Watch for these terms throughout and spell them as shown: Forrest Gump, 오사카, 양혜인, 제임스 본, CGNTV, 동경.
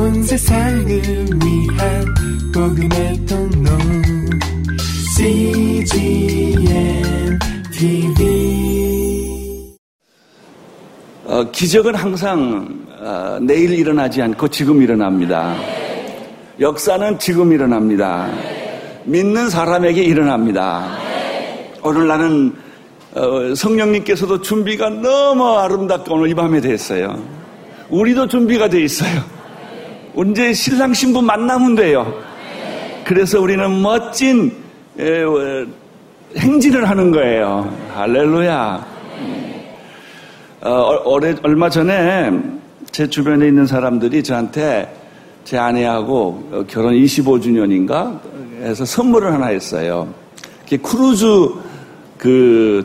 온 세상을 위한 복음의 통로 CGNTV. 기적은 항상 내일 일어나지 않고 지금 일어납니다. 역사는 지금 일어납니다. 믿는 사람에게 일어납니다. 오늘 나는 성령님께서도 준비가 너무 아름답게 오늘 이 밤에 됐어요. 우리도 준비가 돼 있어요. 언제 신랑 신부 만나면 돼요. 그래서 우리는 멋진 행진을 하는 거예요. 할렐루야. 얼마 전에 제 주변에 있는 사람들이 저한테 제 아내하고 결혼 25주년인가 해서 선물을 하나 했어요. 크루즈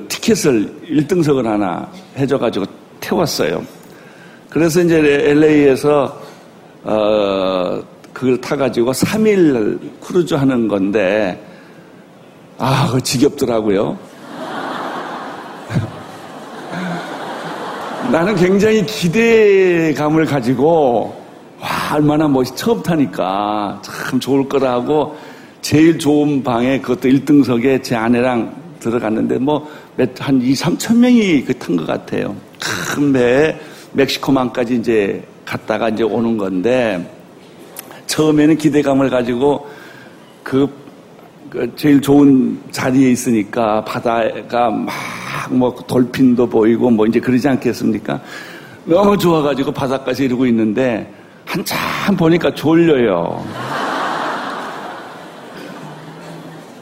티켓을 1등석을 하나 해줘가지고 태웠어요. 그래서 이제 LA에서 그걸 타가지고 3일 크루즈 하는 건데, 그거 지겹더라고요. 나는 굉장히 기대감을 가지고, 얼마나 멋있, 처음 타니까 참 좋을 거라고 제일 좋은 방에, 그것도 1등석에 제 아내랑 들어갔는데 한 2-3천 명이 탄 것 같아요. 큰 배에 멕시코만까지 이제 갔다가 이제 오는 건데, 처음에는 기대감을 가지고 그 제일 좋은 자리에 있으니까 바다가 돌핀도 보이고 이제 그러지 않겠습니까? 너무 좋아가지고 바다까지 이러고 있는데 한참 보니까 졸려요.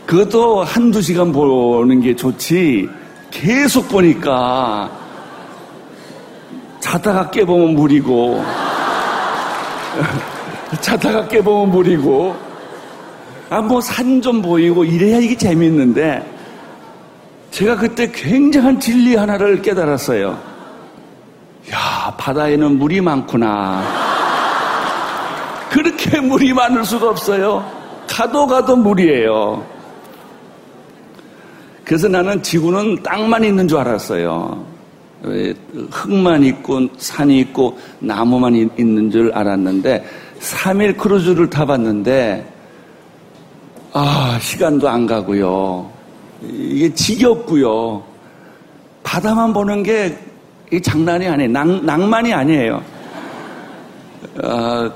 그것도 1-2시간 보는 게 좋지, 계속 보니까 자다가 깨보면 물이고 자다가 깨보면 물이고 산 좀 보이고 이래야 이게 재밌는데, 제가 그때 굉장한 진리 하나를 깨달았어요. 바다에는 물이 많구나. 그렇게 물이 많을 수가 없어요. 가도 물이에요. 그래서 나는 지구는 땅만 있는 줄 알았어요. 흙만 있고 산이 있고 나무만 있는 줄 알았는데, 3일 크루즈를 타봤는데 시간도 안 가고요. 이게 지겹고요. 바다만 보는 게 장난이 아니에요. 낭만이 아니에요.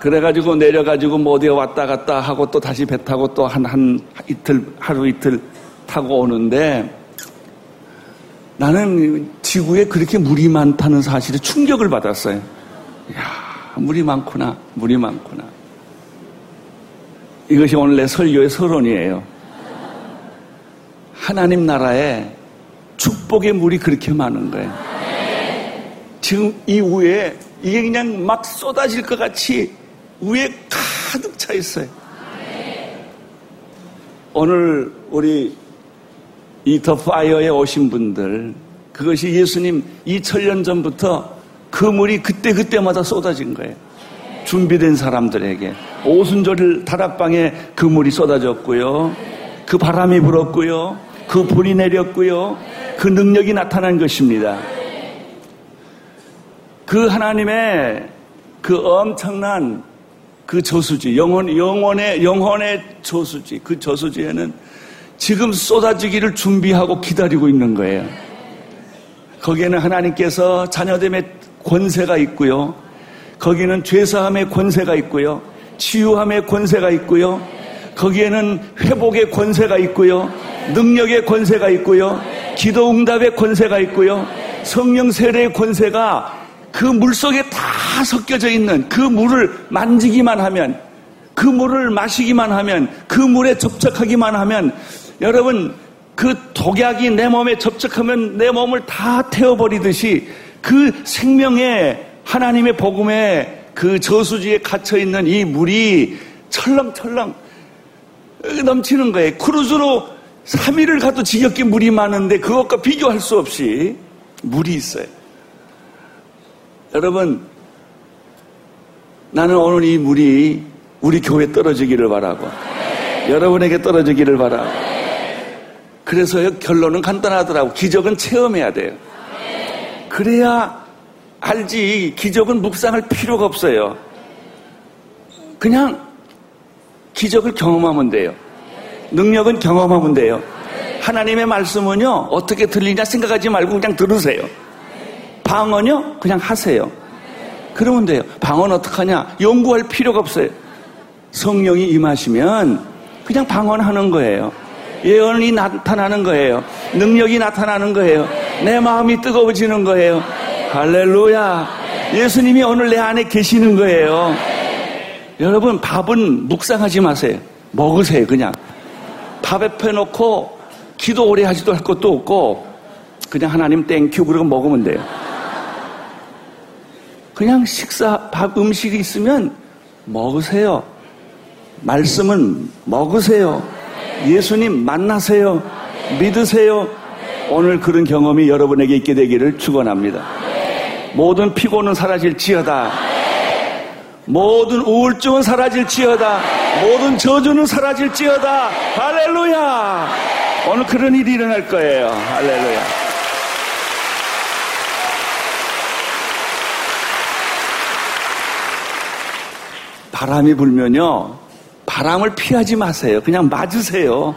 그래가지고 내려가지고 어디에 왔다 갔다 하고 또 다시 배 타고 또 하루 이틀 타고 오는데, 나는 지구에 그렇게 물이 많다는 사실에 충격을 받았어요. 물이 많구나. 이것이 오늘 내 설교의 서론이에요. 하나님 나라에 축복의 물이 그렇게 많은 거예요. 지금 이후에 이게 그냥 막 쏟아질 것 같이 위에 가득 차 있어요. 오늘 우리 이터 파이어에 오신 분들, 그것이 예수님 2000년 전부터 그 물이 그때마다 쏟아진 거예요. 준비된 사람들에게 오순절 다락방에 그 물이 쏟아졌고요, 그 바람이 불었고요, 그 불이 내렸고요, 그 능력이 나타난 것입니다. 그 하나님의 그 엄청난 그 저수지, 영혼의 저수지, 그 저수지에는 지금 쏟아지기를 준비하고 기다리고 있는 거예요. 거기에는 하나님께서 자녀됨의 권세가 있고요, 거기는 죄사함의 권세가 있고요, 치유함의 권세가 있고요, 거기에는 회복의 권세가 있고요, 능력의 권세가 있고요, 기도 응답의 권세가 있고요, 성령 세례의 권세가 그 물속에 다 섞여져 있는, 그 물을 만지기만 하면, 그 물을 마시기만 하면, 그 물에 접촉하기만 하면, 여러분 그 독약이 내 몸에 접촉하면 내 몸을 다 태워버리듯이, 그 생명의 하나님의 복음의 그 저수지에 갇혀있는 이 물이 철렁철렁 넘치는 거예요. 크루즈로 3일을 가도 지겹게 물이 많은데 그것과 비교할 수 없이 물이 있어요. 여러분, 나는 오늘 이 물이 우리 교회에 떨어지기를 바라고, 여러분에게 떨어지기를 바라고. 그래서 결론은 간단하더라고. 기적은 체험해야 돼요. 그래야 알지. 기적은 묵상할 필요가 없어요. 그냥 기적을 경험하면 돼요. 능력은 경험하면 돼요. 하나님의 말씀은요, 어떻게 들리냐 생각하지 말고 그냥 들으세요. 방언요? 그냥 하세요. 그러면 돼요. 방언 어떡하냐? 연구할 필요가 없어요. 성령이 임하시면 그냥 방언하는 거예요. 예언이 나타나는 거예요. 능력이 나타나는 거예요. 내 마음이 뜨거워지는 거예요. 할렐루야. 예수님이 오늘 내 안에 계시는 거예요. 여러분, 밥은 묵상하지 마세요. 먹으세요. 그냥 밥 옆에 놓고 기도 오래 하지도 할 것도 없고 그냥 하나님 땡큐 그러고 먹으면 돼요. 그냥 밥 음식이 있으면 먹으세요. 말씀은 먹으세요. 예수님 만나세요. 믿으세요. 오늘 그런 경험이 여러분에게 있게 되기를 축원합니다. 모든 피곤은 사라질지어다. 모든 우울증은 사라질지어다. 모든 저주는 사라질지어다. 할렐루야. 오늘 그런 일이 일어날 거예요. 할렐루야. 바람이 불면요, 바람을 피하지 마세요. 그냥 맞으세요.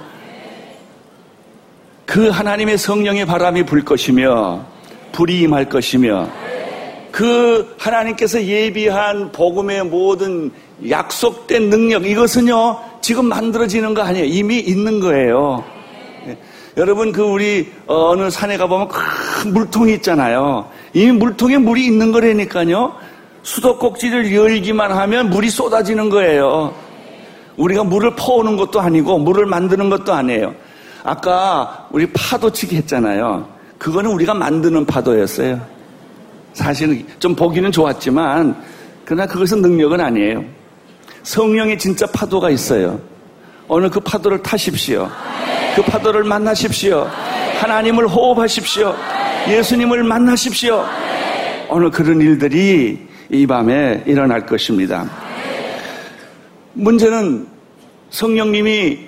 그 하나님의 성령의 바람이 불 것이며 불이 임할 것이며 그 하나님께서 예비한 복음의 모든 약속된 능력, 이것은요 지금 만들어지는 거 아니에요. 이미 있는 거예요. 여러분, 그 우리 어느 산에 가보면 큰 물통이 있잖아요. 이미 물통에 물이 있는 거라니까요. 수도꼭지를 열기만 하면 물이 쏟아지는 거예요. 우리가 물을 퍼오는 것도 아니고 물을 만드는 것도 아니에요. 아까 우리 파도치기 했잖아요. 그거는 우리가 만드는 파도였어요. 사실은 좀 보기는 좋았지만 그러나 그것은 능력은 아니에요. 성령의 진짜 파도가 있어요. 오늘 그 파도를 타십시오. 그 파도를 만나십시오. 하나님을 호흡하십시오. 예수님을 만나십시오. 오늘 그런 일들이 이 밤에 일어날 것입니다. 문제는 성령님이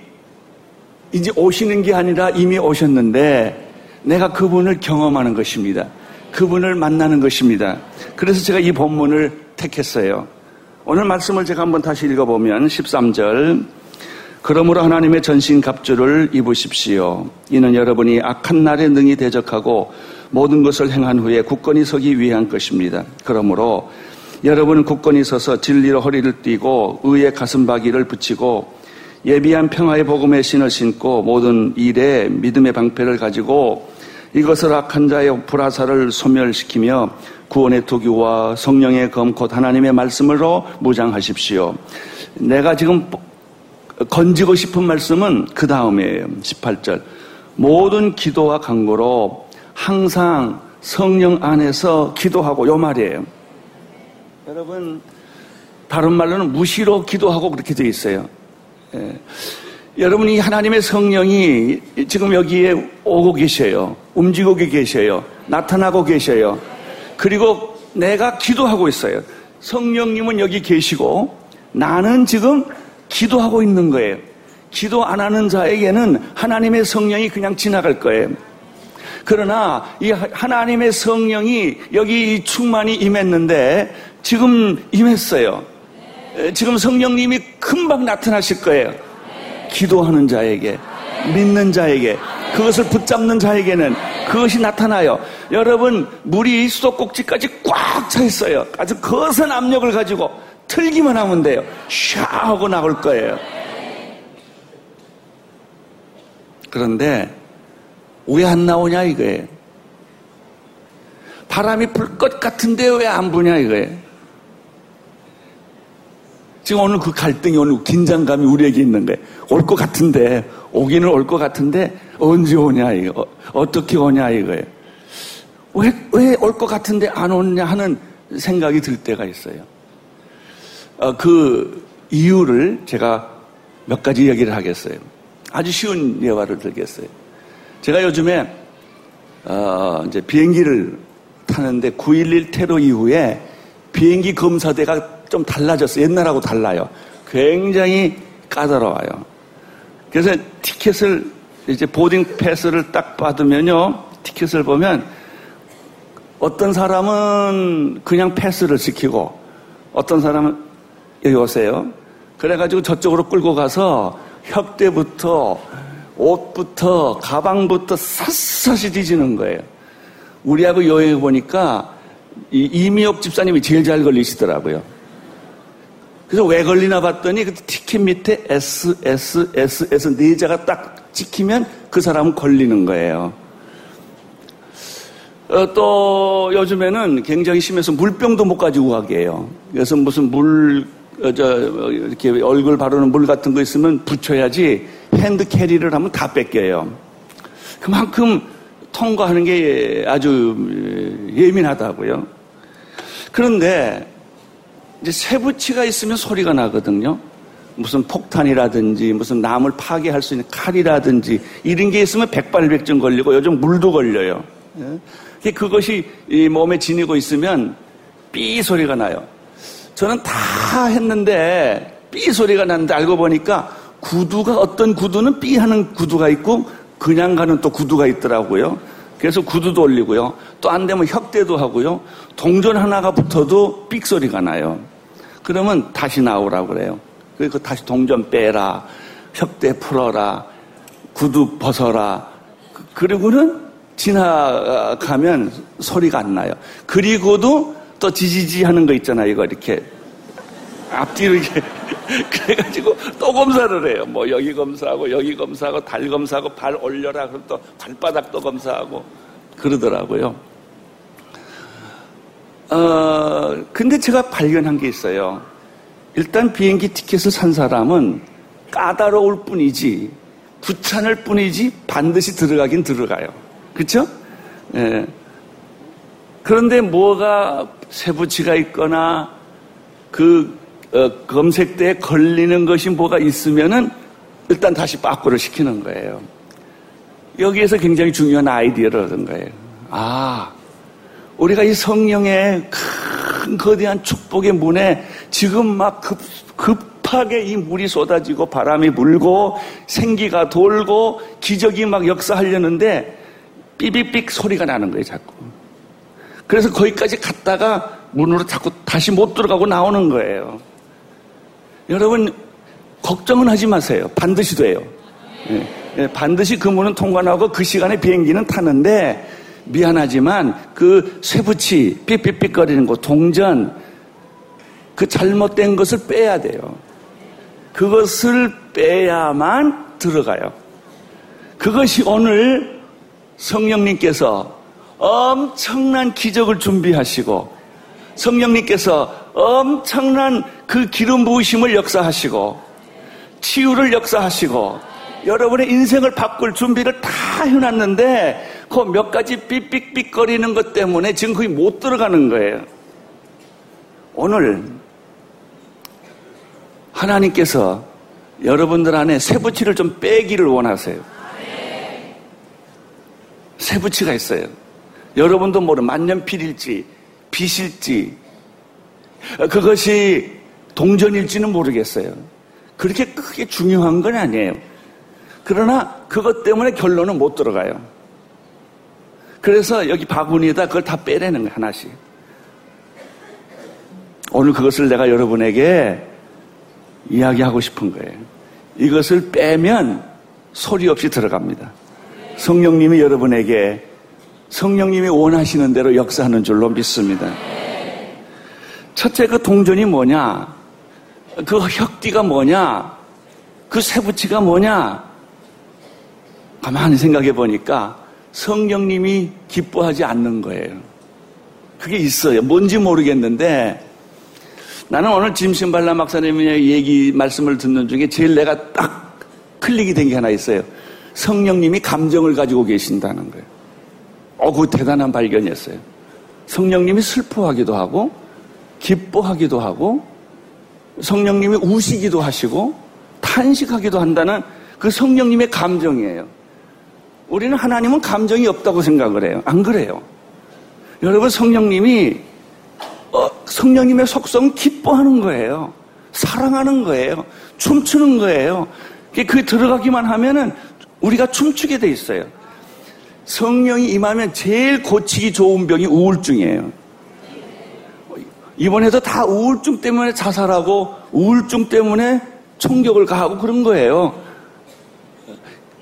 이제 오시는 게 아니라 이미 오셨는데 내가 그분을 경험하는 것입니다. 그분을 만나는 것입니다. 그래서 제가 이 본문을 택했어요. 오늘 말씀을 제가 한번 다시 읽어보면 13절, 그러므로 하나님의 전신 갑주를 입으십시오. 이는 여러분이 악한 날에 능히 대적하고 모든 것을 행한 후에 굳건히 서기 위한 것입니다. 그러므로 여러분은 굳건히 서서 진리로 허리를 띠고 의의 가슴바귀를 붙이고 예비한 평화의 복음의 신을 신고 모든 일에 믿음의 방패를 가지고 이것을 악한 자의 불화살을 소멸시키며 구원의 투기와 성령의 검 곧 하나님의 말씀으로 무장하십시오. 내가 지금 건지고 싶은 말씀은 그 다음이에요. 18절, 모든 기도와 간구로 항상 성령 안에서 기도하고, 요 말이에요. 여러분, 다른 말로는 무시로 기도하고 그렇게 되어 있어요. 예. 여러분이 하나님의 성령이 지금 여기에 오고 계셔요. 움직이고 계셔요. 나타나고 계셔요. 그리고 내가 기도하고 있어요. 성령님은 여기 계시고 나는 지금 기도하고 있는 거예요. 기도 안 하는 자에게는 하나님의 성령이 그냥 지나갈 거예요. 그러나 이 하나님의 성령이 여기 충만히 임했는데 지금 임했어요. 지금 성령님이 금방 나타나실 거예요. 기도하는 자에게, 믿는 자에게, 그것을 붙잡는 자에게는 그것이 나타나요. 여러분, 물이 수도꼭지까지 꽉 차 있어요. 아주 거센 압력을 가지고 틀기만 하면 돼요. 샤 하고 나올 거예요. 그런데 왜 안 나오냐 이거예요. 바람이 불 것 같은데 왜 안 부냐 이거예요. 지금 오늘 그 갈등이, 오늘 긴장감이 우리에게 있는 거예요. 올 것 같은데, 오기는 올 것 같은데 언제 오냐 이거, 어떻게 오냐 이거예요. 왜 올 것 같은데 안 오냐 하는 생각이 들 때가 있어요. 그 이유를 제가 몇 가지 얘기를 하겠어요. 아주 쉬운 예화를 들겠어요. 제가 요즘에 이제 비행기를 타는데 9.11 테러 이후에 비행기 검사대가 좀 달라졌어요. 옛날하고 달라요. 굉장히 까다로워요. 그래서 티켓을 이제 보딩 패스를 딱 받으면요, 티켓을 보면 어떤 사람은 그냥 패스를 시키고 어떤 사람은 여기 오세요, 그래가지고 저쪽으로 끌고 가서 협대부터 옷부터 가방부터 샅샅이 뒤지는 거예요. 우리하고 여행해 보니까 이미옥 집사님이 제일 잘 걸리시더라고요. 그래서 왜 걸리나 봤더니 그 티켓 밑에 SSSS 네 자가 딱 찍히면 그 사람은 걸리는 거예요. 또 요즘에는 굉장히 심해서 물병도 못 가지고 가게 해요. 그래서 무슨 이렇게 얼굴 바르는 물 같은 거 있으면 붙여야지 핸드 캐리를 하면 다 뺏겨요. 그만큼 통과하는 게 아주 예민하다고요. 그런데 이제 쇠붙이가 있으면 소리가 나거든요. 무슨 폭탄이라든지 무슨 남을 파괴할 수 있는 칼이라든지 이런 게 있으면 백발백중 걸리고 요즘 물도 걸려요. 그것이 이 몸에 지니고 있으면 삐 소리가 나요. 저는 다 했는데 삐 소리가 나는데 알고 보니까 구두가 어떤 구두는 삐 하는 구두가 있고 그냥 가는 또 구두가 있더라고요. 그래서 구두도 올리고요. 또 안 되면 협대도 하고요. 동전 하나가 붙어도 삑 소리가 나요. 그러면 다시 나오라고 그래요. 그래서 다시 동전 빼라. 협대 풀어라. 구두 벗어라. 그리고는 지나가면 소리가 안 나요. 그리고도 또 지지지 하는 거 있잖아요. 이거 이렇게. 앞뒤로 이렇게. 그래가지고 또 검사를 해요. 뭐 여기 검사하고 여기 검사하고 발 검사하고 발 올려라. 그럼 또 발바닥도 검사하고 그러더라고요. 근데 제가 발견한 게 있어요. 일단 비행기 티켓을 산 사람은 까다로울 뿐이지 귀찮을 뿐이지 반드시 들어가긴 들어가요. 그렇죠? 예. 그런데 뭐가 쇠붙이가 있거나 검색대에 걸리는 것이 뭐가 있으면은 일단 다시 빠꾸를 시키는 거예요. 여기에서 굉장히 중요한 아이디어를 얻은 거예요. 아, 우리가 이 성령의 큰 거대한 축복의 문에 지금 막 급하게 이 물이 쏟아지고 바람이 불고 생기가 돌고 기적이 막 역사하려는데 삐삐삑 소리가 나는 거예요, 자꾸. 그래서 거기까지 갔다가 문으로 자꾸 다시 못 들어가고 나오는 거예요. 여러분 걱정은 하지 마세요. 반드시 돼요. 예, 반드시 그 문은 통과하고 그 시간에 비행기는 타는데 미안하지만 그 쇠붙이 삐삐삐거리는 거 동전 그 잘못된 것을 빼야 돼요. 그것을 빼야만 들어가요. 그것이 오늘 성령님께서 엄청난 기적을 준비하시고 성령님께서 엄청난 그 기름 부으심을 역사하시고 치유를 역사하시고 여러분의 인생을 바꿀 준비를 다 해놨는데 그 몇 가지 삑삑삑거리는 것 때문에 지금 거의 못 들어가는 거예요. 오늘 하나님께서 여러분들 안에 쇠붙이를 좀 빼기를 원하세요. 쇠붙이가 있어요. 여러분도 모르는 만년필일지 빚일지 그것이 동전일지는 모르겠어요. 그렇게 크게 중요한 건 아니에요. 그러나 그것 때문에 결론은 못 들어가요. 그래서 여기 바구니에다 그걸 다 빼내는 거예요. 하나씩. 오늘 그것을 내가 여러분에게 이야기하고 싶은 거예요. 이것을 빼면 소리 없이 들어갑니다. 성령님이 여러분에게 성령님이 원하시는 대로 역사하는 줄로 믿습니다. 첫째 그 동전이 뭐냐? 그 혁띠가 뭐냐? 그 쇠붙이가 뭐냐? 가만히 생각해 보니까 성령님이 기뻐하지 않는 거예요. 그게 있어요. 뭔지 모르겠는데 나는 오늘 짐신발라 박사님의 말씀을 듣는 중에 제일 내가 딱 클릭이 된 게 하나 있어요. 성령님이 감정을 가지고 계신다는 거예요. 그거 대단한 발견이었어요. 성령님이 슬퍼하기도 하고 기뻐하기도 하고 성령님이 우시기도 하시고 탄식하기도 한다는 그 성령님의 감정이에요. 우리는 하나님은 감정이 없다고 생각을 해요. 안 그래요. 여러분 성령님이 성령님의 속성은 기뻐하는 거예요. 사랑하는 거예요. 춤추는 거예요. 그 들어가기만 하면은 우리가 춤추게 돼 있어요. 성령이 임하면 제일 고치기 좋은 병이 우울증이에요. 이번에도 다 우울증 때문에 자살하고 우울증 때문에 총격을 가하고 그런 거예요.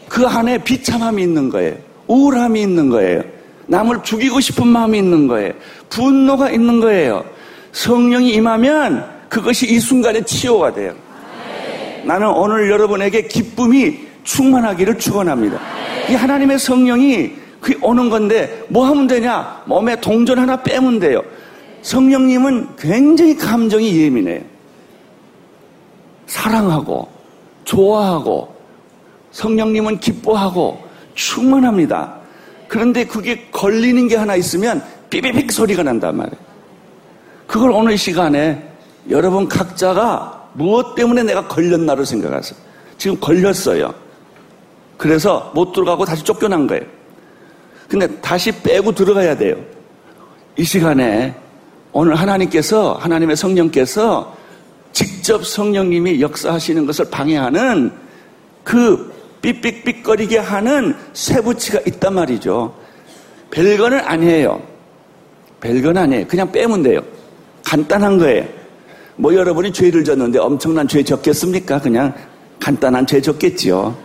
그 안에 비참함이 있는 거예요. 우울함이 있는 거예요. 남을 죽이고 싶은 마음이 있는 거예요. 분노가 있는 거예요. 성령이 임하면 그것이 이 순간에 치유가 돼요. 나는 오늘 여러분에게 기쁨이 충만하기를 축원합니다. 이 하나님의 성령이 그게 오는 건데 뭐 하면 되냐? 몸에 동전 하나 빼면 돼요. 성령님은 굉장히 감정이 예민해요. 사랑하고 좋아하고 성령님은 기뻐하고 충만합니다. 그런데 그게 걸리는 게 하나 있으면 삐비빅 소리가 난단 말이에요. 그걸 오늘 시간에 여러분 각자가 무엇 때문에 내가 걸렸나를 생각하세요. 지금 걸렸어요. 그래서 못 들어가고 다시 쫓겨난 거예요. 근데 다시 빼고 들어가야 돼요. 이 시간에 오늘 하나님께서, 하나님의 성령께서 직접 성령님이 역사하시는 것을 방해하는 그 삑삑삑거리게 하는 쇠붙이가 있단 말이죠. 별거는 아니에요. 별건 아니에요. 그냥 빼면 돼요. 간단한 거예요. 뭐 여러분이 죄를 졌는데 엄청난 죄 졌겠습니까? 그냥 간단한 죄 졌겠지요.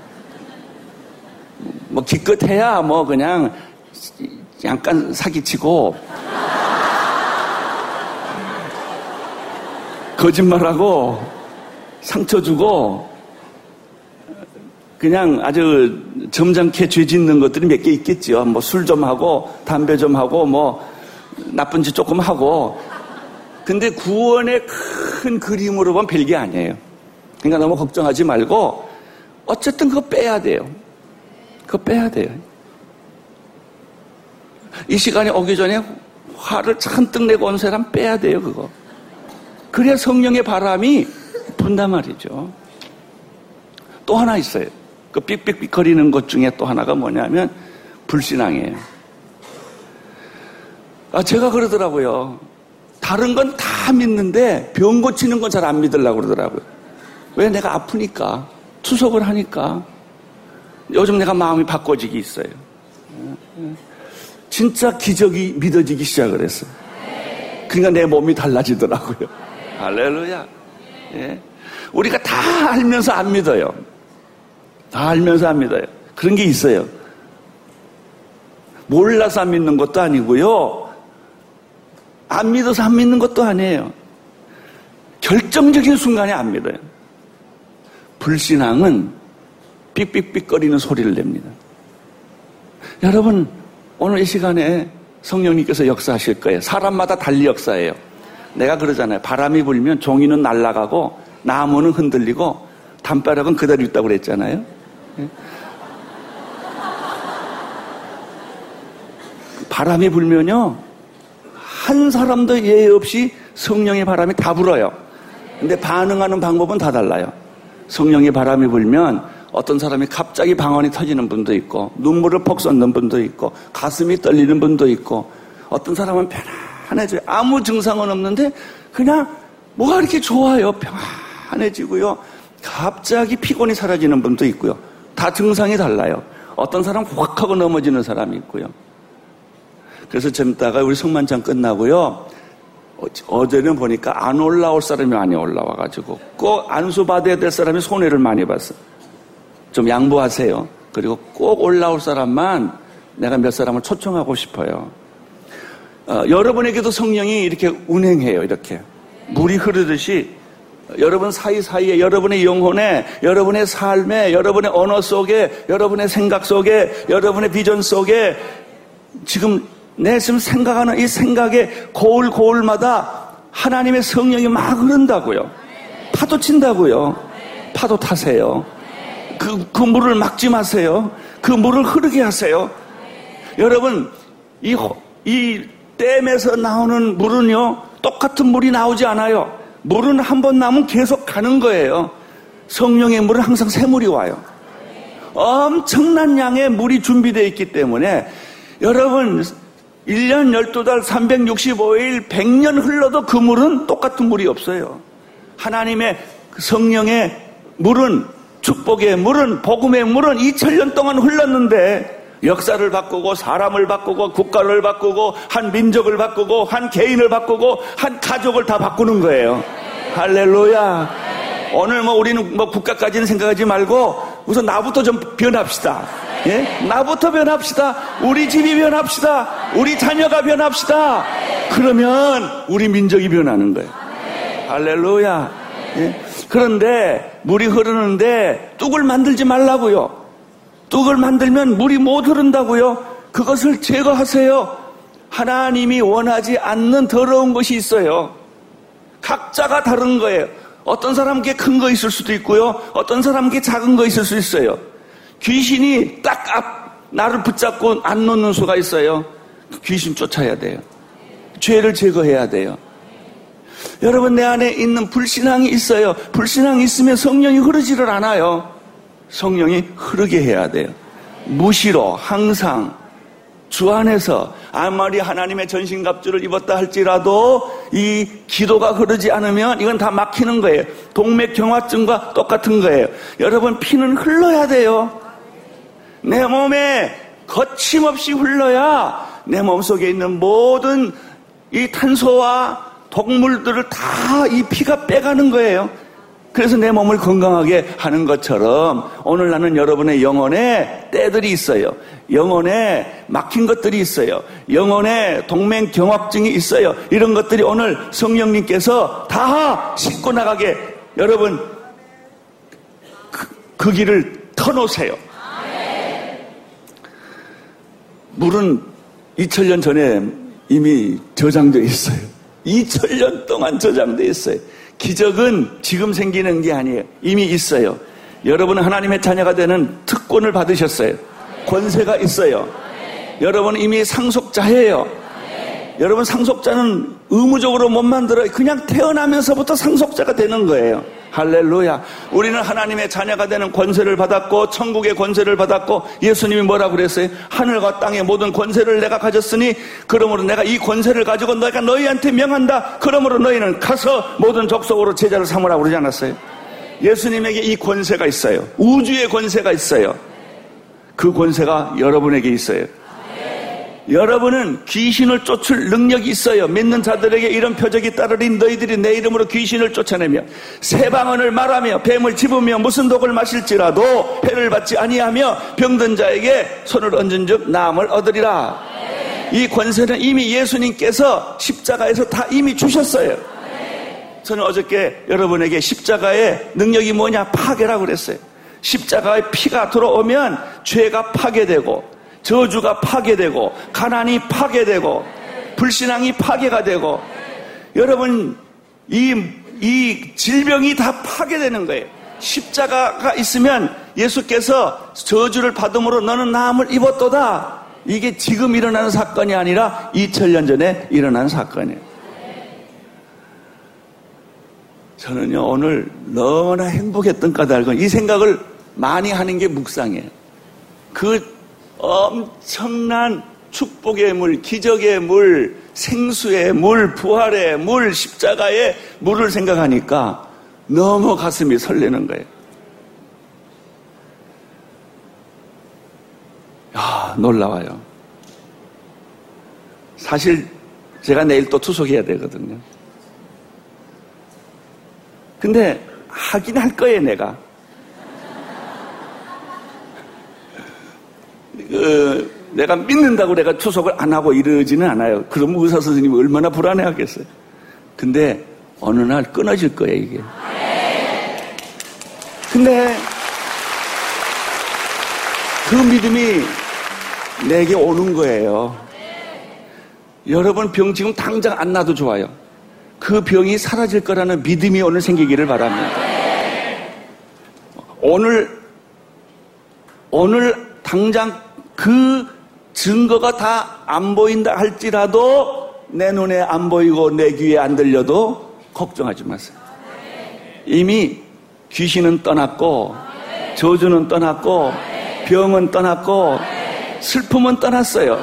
뭐 기껏해야 뭐 그냥 약간 사기치고 거짓말하고 상처 주고 그냥 아주 점잖게 죄 짓는 것들이 몇 개 있겠지요. 뭐 술 좀 하고 담배 좀 하고 뭐 나쁜 짓 조금 하고. 근데 구원의 큰 그림으로 보면 별게 아니에요. 그러니까 너무 걱정하지 말고 어쨌든 그거 빼야 돼요. 그거 빼야 돼요. 이 시간에 오기 전에 화를 잔뜩 내고 온 사람 빼야 돼요, 그거. 그래야 성령의 바람이 분단 말이죠. 또 하나 있어요. 그 삑삑삑거리는 것 중에 또 하나가 뭐냐면 불신앙이에요. 아, 제가 그러더라고요. 다른 건 다 믿는데 병 고치는 건 잘 안 믿으려고 그러더라고요. 왜? 내가 아프니까, 투석을 하니까. 요즘 내가 마음이 바꿔지기 있어요. 진짜 기적이 믿어지기 시작을 했어요. 그러니까 내 몸이 달라지더라고요. 할렐루야. 예. 우리가 다 알면서 안 믿어요. 다 알면서 안 믿어요. 그런 게 있어요. 몰라서 안 믿는 것도 아니고요. 안 믿어서 안 믿는 것도 아니에요. 결정적인 순간에 안 믿어요. 불신앙은 삑삑삑거리는 소리를 냅니다. 여러분, 오늘 이 시간에 성령님께서 역사하실 거예요. 사람마다 달리 역사해요. 내가 그러잖아요. 바람이 불면 종이는 날아가고 나무는 흔들리고 담벼락은 그대로 있다고 그랬잖아요. 바람이 불면요, 한 사람도 예외 없이 성령의 바람이 다 불어요. 근데 반응하는 방법은 다 달라요. 성령의 바람이 불면 어떤 사람이 갑자기 방언이 터지는 분도 있고 눈물을 퍽 쏟는 분도 있고 가슴이 떨리는 분도 있고 어떤 사람은 편안해져요. 아무 증상은 없는데 그냥 뭐가 이렇게 좋아요. 편안해지고요. 갑자기 피곤이 사라지는 분도 있고요. 다 증상이 달라요. 어떤 사람은 확 하고 넘어지는 사람이 있고요. 그래서 좀 이따가 우리 성만찬 끝나고요. 어제는 보니까 안 올라올 사람이 많이 올라와가지고 꼭 안수 받아야 될 사람이 손해를 많이 봤어요. 좀 양보하세요. 그리고 꼭 올라올 사람만 내가 몇 사람을 초청하고 싶어요. 여러분에게도 성령이 이렇게 운행해요. 이렇게 물이 흐르듯이 여러분 사이사이에, 여러분의 영혼에, 여러분의 삶에, 여러분의 언어 속에, 여러분의 생각 속에, 여러분의 비전 속에 지금 생각하는 이 생각의 고울마다 하나님의 성령이 막 흐른다고요. 파도 친다고요. 파도 타세요. 그 물을 막지 마세요. 그 물을 흐르게 하세요. 네. 여러분, 이 댐에서 나오는 물은요, 똑같은 물이 나오지 않아요. 물은 한 번 나오면 계속 가는 거예요. 성령의 물은 항상 새 물이 와요. 네. 엄청난 양의 물이 준비되어 있기 때문에 여러분, 1년 12달 365일 100년 흘러도 그 물은 똑같은 물이 없어요. 하나님의 성령의 물은, 축복의 물은, 복음의 물은 2000년 동안 흘렀는데 역사를 바꾸고 사람을 바꾸고 국가를 바꾸고 한 민족을 바꾸고 한 개인을 바꾸고 한 가족을 다 바꾸는 거예요. 할렐루야. 오늘 뭐 우리는 뭐 국가까지는 생각하지 말고 우선 나부터 좀 변합시다. 예? 나부터 변합시다. 우리 집이 변합시다. 우리 자녀가 변합시다. 그러면 우리 민족이 변하는 거예요. 할렐루야. 예? 그런데 물이 흐르는데 뚝을 만들지 말라고요. 뚝을 만들면 물이 못 흐른다고요. 그것을 제거하세요. 하나님이 원하지 않는 더러운 것이 있어요. 각자가 다른 거예요. 어떤 사람께 큰 거 있을 수도 있고요. 어떤 사람께 작은 거 있을 수 있어요. 귀신이 딱 앞 나를 붙잡고 안 놓는 수가 있어요. 귀신 쫓아야 돼요. 죄를 제거해야 돼요. 여러분, 내 안에 있는 불신앙이 있어요. 불신앙이 있으면 성령이 흐르지를 않아요. 성령이 흐르게 해야 돼요. 무시로 항상 주 안에서 아무리 하나님의 전신갑주를 입었다 할지라도 이 기도가 흐르지 않으면 이건 다 막히는 거예요. 동맥경화증과 똑같은 거예요. 여러분, 피는 흘러야 돼요. 내 몸에 거침없이 흘러야 내 몸속에 있는 모든 이 탄소와 독물들을 다 이 피가 빼가는 거예요. 그래서 내 몸을 건강하게 하는 것처럼 오늘 나는 여러분의 영혼에 때들이 있어요. 영혼에 막힌 것들이 있어요. 영혼에 동맥경화증이 있어요. 이런 것들이 오늘 성령님께서 다 씻고 나가게 여러분 그 길을 터놓으세요. 물은 2000년 전에 이미 저장되어 있어요. 2000년 동안 저장되어 있어요. 기적은 지금 생기는 게 아니에요. 이미 있어요. 여러분은 하나님의 자녀가 되는 특권을 받으셨어요. 권세가 있어요. 여러분은 이미 상속자예요. 여러분, 상속자는 의무적으로 못 만들어요. 그냥 태어나면서부터 상속자가 되는 거예요. 할렐루야. 우리는 하나님의 자녀가 되는 권세를 받았고 천국의 권세를 받았고 예수님이 뭐라고 그랬어요? 하늘과 땅의 모든 권세를 내가 가졌으니 그러므로 내가 이 권세를 가지고 내가 너희한테 명한다. 그러므로 너희는 가서 모든 족속으로 제자를 삼으라고 그러지 않았어요? 예수님에게 이 권세가 있어요. 우주의 권세가 있어요. 그 권세가 여러분에게 있어요. 여러분은 귀신을 쫓을 능력이 있어요. 믿는 자들에게 이런 표적이 따르리. 너희들이 내 이름으로 귀신을 쫓아내며 새방언을 말하며 뱀을 집으며 무슨 독을 마실지라도 해를 받지 아니하며 병든 자에게 손을 얹은 즉 나음을 얻으리라. 이 권세는 이미 예수님께서 십자가에서 다 이미 주셨어요. 저는 어저께 여러분에게 십자가의 능력이 뭐냐, 파괴라고 그랬어요. 십자가의 피가 들어오면 죄가 파괴되고 저주가 파괴되고 가난이 파괴되고 불신앙이 파괴가 되고 여러분 이 질병이 다 파괴되는 거예요. 십자가가 있으면 예수께서 저주를 받음으로 너는 나음을 입었도다. 이게 지금 일어나는 사건이 아니라 2000년 전에 일어난 사건이에요. 저는요, 오늘 너무나 행복했던 까닭은 이 생각을 많이 하는 게 묵상이에요. 그 엄청난 축복의 물, 기적의 물, 생수의 물, 부활의 물, 십자가의 물을 생각하니까 너무 가슴이 설레는 거예요. 야, 놀라워요. 사실 제가 내일 또 투석해야 되거든요. 근데 하긴 할 거예요, 내가. 내가 믿는다고 내가 투석을 안 하고 이러지는 않아요. 그러면 의사 선생님이 얼마나 불안해하겠어요. 근데 어느 날 끊어질 거예요, 이게. 근데 그 믿음이 내게 오는 거예요. 여러분, 병 지금 당장 안 나도 좋아요. 그 병이 사라질 거라는 믿음이 오늘 생기기를 바랍니다. 오늘 당장 그 증거가 다 안 보인다 할지라도 내 눈에 안 보이고 내 귀에 안 들려도 걱정하지 마세요. 이미 귀신은 떠났고 저주는 떠났고 병은 떠났고 슬픔은 떠났어요.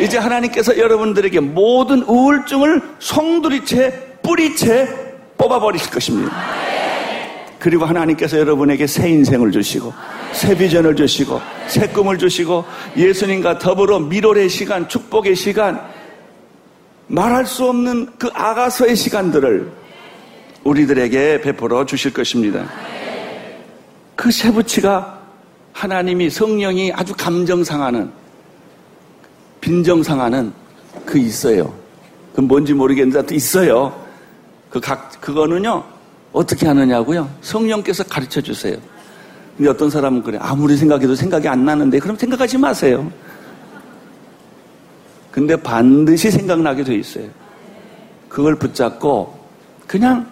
이제 하나님께서 여러분들에게 모든 우울증을 송두리째 뿌리째 뽑아버리실 것입니다. 그리고 하나님께서 여러분에게 새 인생을 주시고 새 비전을 주시고 새 꿈을 주시고 예수님과 더불어 미로의 시간, 축복의 시간, 말할 수 없는 그 아가서의 시간들을 우리들에게 베풀어 주실 것입니다. 그 세부치가 하나님이 성령이 아주 감정상하는 빈정상하는 그 있어요. 그 뭔지 모르겠는데 있어요. 그거는요 어떻게 하느냐고요? 성령께서 가르쳐 주세요. 근데 어떤 사람은 그래 아무리 생각해도 생각이 안 나는데 그럼 생각하지 마세요. 근데 반드시 생각나게 돼 있어요. 그걸 붙잡고 그냥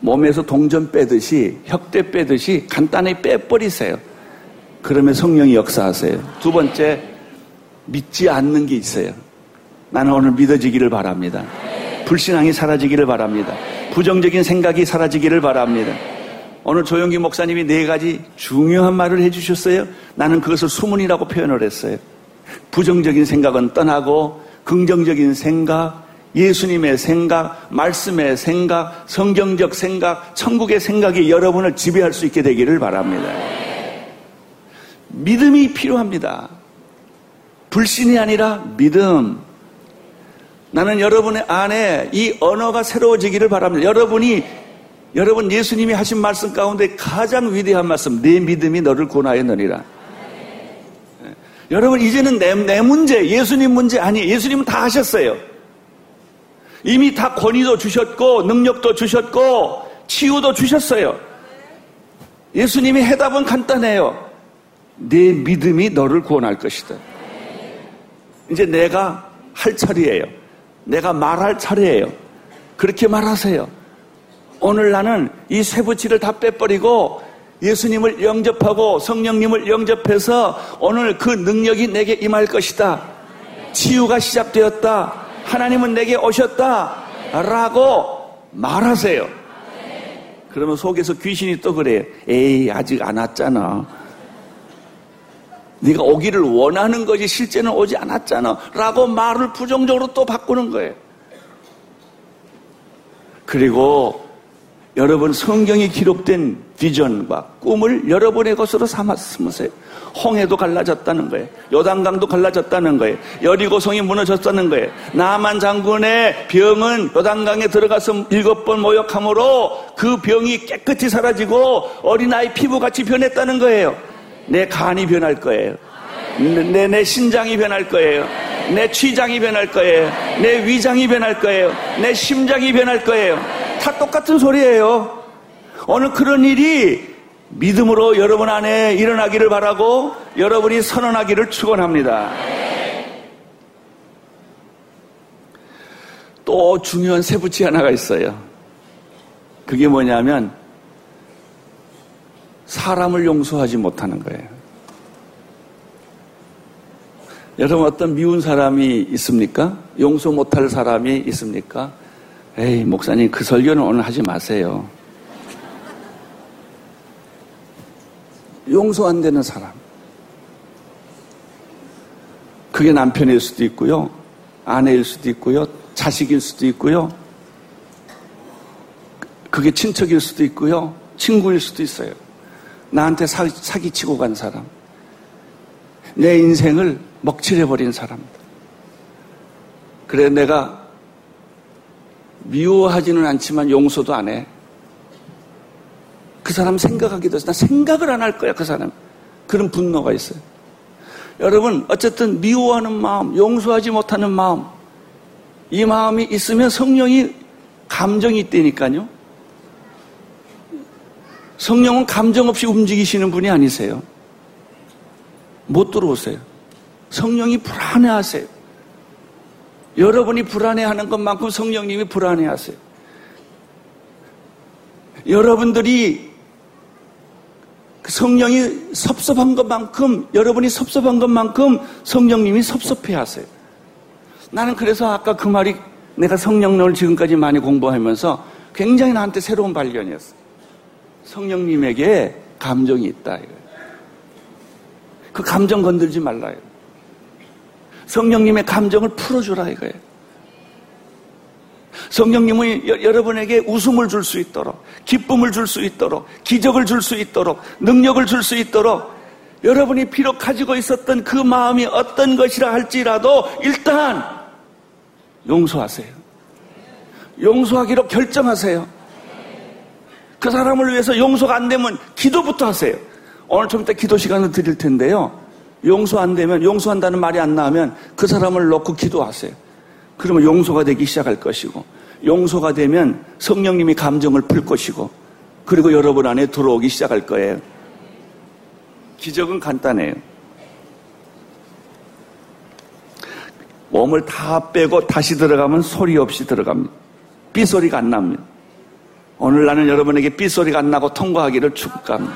몸에서 동전 빼듯이 혁대 빼듯이 간단히 빼버리세요. 그러면 성령이 역사하세요. 두 번째, 믿지 않는 게 있어요. 나는 오늘 믿어지기를 바랍니다. 불신앙이 사라지기를 바랍니다. 부정적인 생각이 사라지기를 바랍니다. 오늘 조영기 목사님이 4가지 중요한 말을 해주셨어요. 나는 그것을 수문이라고 표현을 했어요. 부정적인 생각은 떠나고 긍정적인 생각, 예수님의 생각, 말씀의 생각, 성경적 생각, 천국의 생각이 여러분을 지배할 수 있게 되기를 바랍니다. 믿음이 필요합니다. 불신이 아니라 믿음. 나는 여러분의 안에 이 언어가 새로워지기를 바랍니다. 여러분 예수님이 하신 말씀 가운데 가장 위대한 말씀, 내 믿음이 너를 구원하였느니라. 여러분 이제는 내 문제, 예수님 문제 아니에요. 예수님은 다 하셨어요. 이미 다 권위도 주셨고 능력도 주셨고 치유도 주셨어요. 예수님의 해답은 간단해요. 내 믿음이 너를 구원할 것이다. 이제 내가 할 차례예요. 내가 말할 차례예요. 그렇게 말하세요. 오늘 나는 이 쇠붙이를 다 빼버리고 예수님을 영접하고 성령님을 영접해서 오늘 그 능력이 내게 임할 것이다. 치유가 시작되었다. 하나님은 내게 오셨다. 라고 말하세요. 그러면 속에서 귀신이 또 그래요. 에이 아직 안 왔잖아. 네가 오기를 원하는 거지 실제는 오지 않았잖아. 라고 말을 부정적으로 또 바꾸는 거예요. 그리고 여러분 성경이 기록된 비전과 꿈을 여러분의 것으로 삼으세요. 홍해도 갈라졌다는 거예요. 요단강도 갈라졌다는 거예요. 여리고성이 무너졌다는 거예요. 나만 장군의 병은 요단강에 들어가서 7번 모욕함으로 그 병이 깨끗이 사라지고 어린아이 피부같이 변했다는 거예요. 내 간이 변할 거예요. 내 신장이 변할 거예요. 내 취장이 변할 거예요. 내 위장이 변할 거예요. 내 심장이 변할 거예요. 다 똑같은 소리예요. 오늘 그런 일이 믿음으로 여러분 안에 일어나기를 바라고 여러분이 선언하기를 축원합니다. 또 중요한 세부치 하나가 있어요. 그게 뭐냐면 사람을 용서하지 못하는 거예요. 여러분 어떤 미운 사람이 있습니까? 용서 못할 사람이 있습니까? 에이 목사님 그 설교는 오늘 하지 마세요. 용서 안 되는 사람. 그게 남편일 수도 있고요. 아내일 수도 있고요. 자식일 수도 있고요. 그게 친척일 수도 있고요. 친구일 수도 있어요. 나한테 사기치고 간 사람. 내 인생을 먹칠해버린 사람. 그래 내가 미워하지는 않지만 용서도 안 해. 그 사람 생각하기도 해서 나 생각을 안 할 거야 그 사람. 그런 분노가 있어요. 여러분 어쨌든 미워하는 마음, 용서하지 못하는 마음, 이 마음이 있으면 성령이 감정이 있다니까요. 성령은 감정 없이 움직이시는 분이 아니세요. 못 들어오세요. 성령이 불안해하세요. 여러분이 불안해하는 것만큼 성령님이 불안해하세요. 여러분들이 성령이 섭섭한 것만큼 여러분이 섭섭한 것만큼 성령님이 섭섭해하세요. 나는 그래서 아까 그 말이 내가 성령론을 지금까지 많이 공부하면서 굉장히 나한테 새로운 발견이었어요. 성령님에게 감정이 있다. 그 감정 건들지 말라. 성령님의 감정을 풀어주라 이거예요. 성령님은 여러분에게 웃음을 줄 수 있도록, 기쁨을 줄 수 있도록, 기적을 줄 수 있도록, 능력을 줄 수 있도록 여러분이 비록 가지고 있었던 그 마음이 어떤 것이라 할지라도 일단 용서하세요. 용서하기로 결정하세요. 그 사람을 위해서 용서가 안 되면 기도부터 하세요. 오늘 좀 이따 기도 시간을 드릴 텐데요. 용서 안 되면, 용서한다는 말이 안 나오면 그 사람을 놓고 기도하세요. 그러면 용서가 되기 시작할 것이고, 용서가 되면 성령님이 감정을 풀 것이고, 그리고 여러분 안에 들어오기 시작할 거예요. 기적은 간단해요. 몸을 다 빼고 다시 들어가면 소리 없이 들어갑니다. 삐소리가 안 납니다. 오늘 나는 여러분에게 삐소리가 안 나고 통과하기를 축복합니다.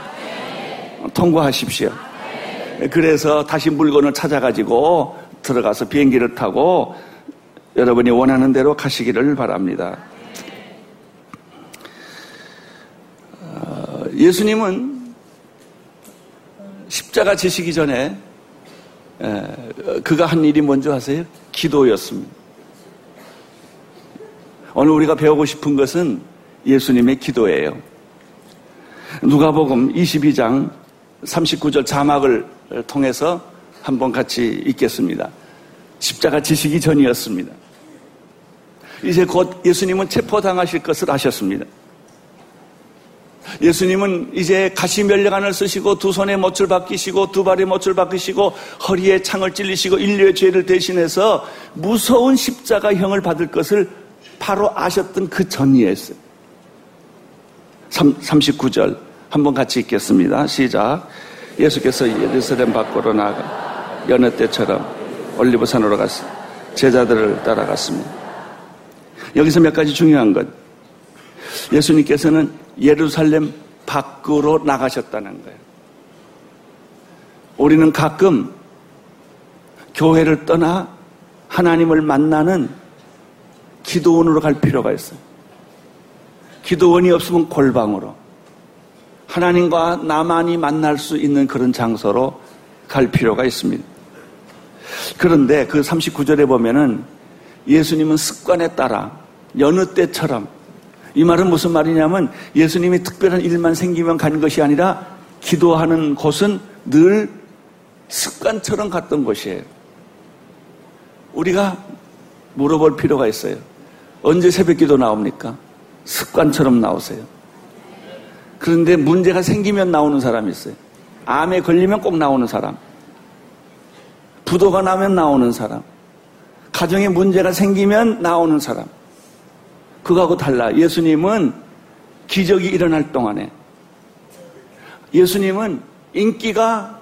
통과하십시오. 그래서 다시 물건을 찾아가지고 들어가서 비행기를 타고 여러분이 원하는 대로 가시기를 바랍니다. 예수님은 십자가 지시기 전에 그가 한 일이 뭔지 아세요? 기도였습니다. 오늘 우리가 배우고 싶은 것은 예수님의 기도예요. 누가복음 22장 39절 자막을 통해서 한번 같이 읽겠습니다. 십자가 지시기 전이었습니다. 이제 곧 예수님은 체포당하실 것을 아셨습니다. 예수님은 이제 가시면류관을 쓰시고 두 손에 못줄 박히시고 두 발에 못줄 박히시고 허리에 창을 찔리시고 인류의 죄를 대신해서 무서운 십자가형을 받을 것을 바로 아셨던 그 전이었어요. 39절 한번 같이 읽겠습니다. 시작. 예수께서 예루살렘 밖으로 나가 여느 때처럼 올리브산으로 가서 제자들을 따라갔습니다. 여기서 몇 가지 중요한 것, 예수님께서는 예루살렘 밖으로 나가셨다는 거예요. 우리는 가끔 교회를 떠나 하나님을 만나는 기도원으로 갈 필요가 있어요. 기도원이 없으면 골방으로, 하나님과 나만이 만날 수 있는 그런 장소로 갈 필요가 있습니다. 그런데 그 39절에 보면은 예수님은 습관에 따라 여느 때처럼, 이 말은 무슨 말이냐면 예수님이 특별한 일만 생기면 간 것이 아니라 기도하는 곳은 늘 습관처럼 갔던 곳이에요. 우리가 물어볼 필요가 있어요. 언제 새벽기도 나옵니까? 습관처럼 나오세요. 그런데 문제가 생기면 나오는 사람이 있어요. 암에 걸리면 꼭 나오는 사람, 부도가 나면 나오는 사람, 가정에 문제가 생기면 나오는 사람. 그거하고 달라. 예수님은 기적이 일어날 동안에, 예수님은 인기가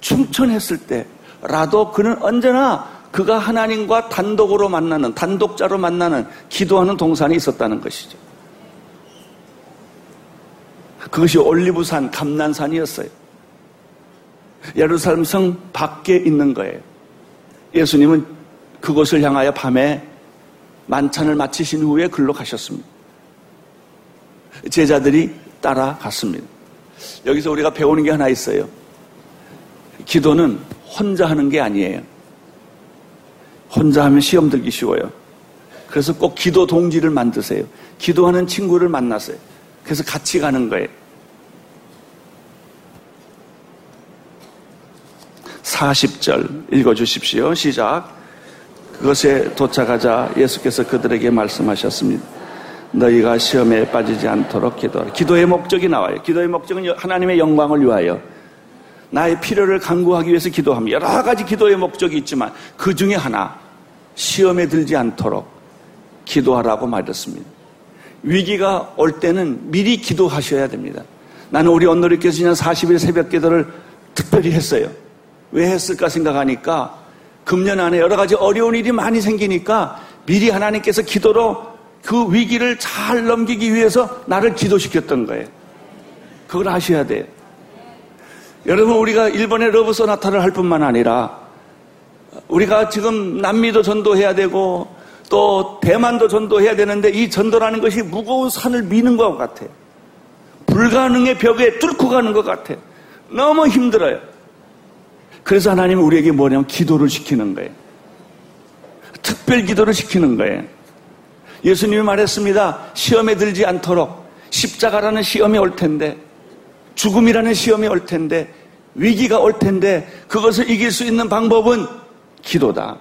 충천했을 때라도 그는 언제나 그가 하나님과 단독으로 만나는, 단독자로 만나는 기도하는 동산이 있었다는 것이죠. 그것이 올리브산, 감난산이었어요. 예루살렘 성 밖에 있는 거예요. 예수님은 그곳을 향하여 밤에 만찬을 마치신 후에 글로 가셨습니다. 제자들이 따라갔습니다. 여기서 우리가 배우는 게 하나 있어요. 기도는 혼자 하는 게 아니에요. 혼자 하면 시험 들기 쉬워요. 그래서 꼭 기도 동지를 만드세요. 기도하는 친구를 만나세요. 그래서 같이 가는 거예요. 40절 읽어주십시오. 시작. 그것에 도착하자 예수께서 그들에게 말씀하셨습니다. 너희가 시험에 빠지지 않도록 기도하라. 기도의 목적이 나와요. 기도의 목적은 하나님의 영광을 위하여, 나의 필요를 간구하기 위해서 기도합니다. 여러 가지 기도의 목적이 있지만 그 중에 하나, 시험에 들지 않도록 기도하라고 말했습니다. 위기가 올 때는 미리 기도하셔야 됩니다. 나는 우리 온누리교회 지난 40일 새벽 기도를 특별히 했어요. 왜 했을까 생각하니까 금년 안에 여러 가지 어려운 일이 많이 생기니까 미리 하나님께서 기도로 그 위기를 잘 넘기기 위해서 나를 기도시켰던 거예요. 그걸 아셔야 돼요. 여러분, 우리가 일본의 러브 소나타를 할 뿐만 아니라 우리가 지금 남미도 전도해야 되고 또 대만도 전도해야 되는데, 이 전도라는 것이 무거운 산을 미는 것 같아. 불가능의 벽에 뚫고 가는 것 같아. 너무 힘들어요. 그래서 하나님은 우리에게 뭐냐면 기도를 시키는 거예요. 특별 기도를 시키는 거예요. 예수님이 말했습니다. 시험에 들지 않도록, 십자가라는 시험이 올 텐데, 죽음이라는 시험이 올 텐데, 위기가 올 텐데, 그것을 이길 수 있는 방법은 기도다.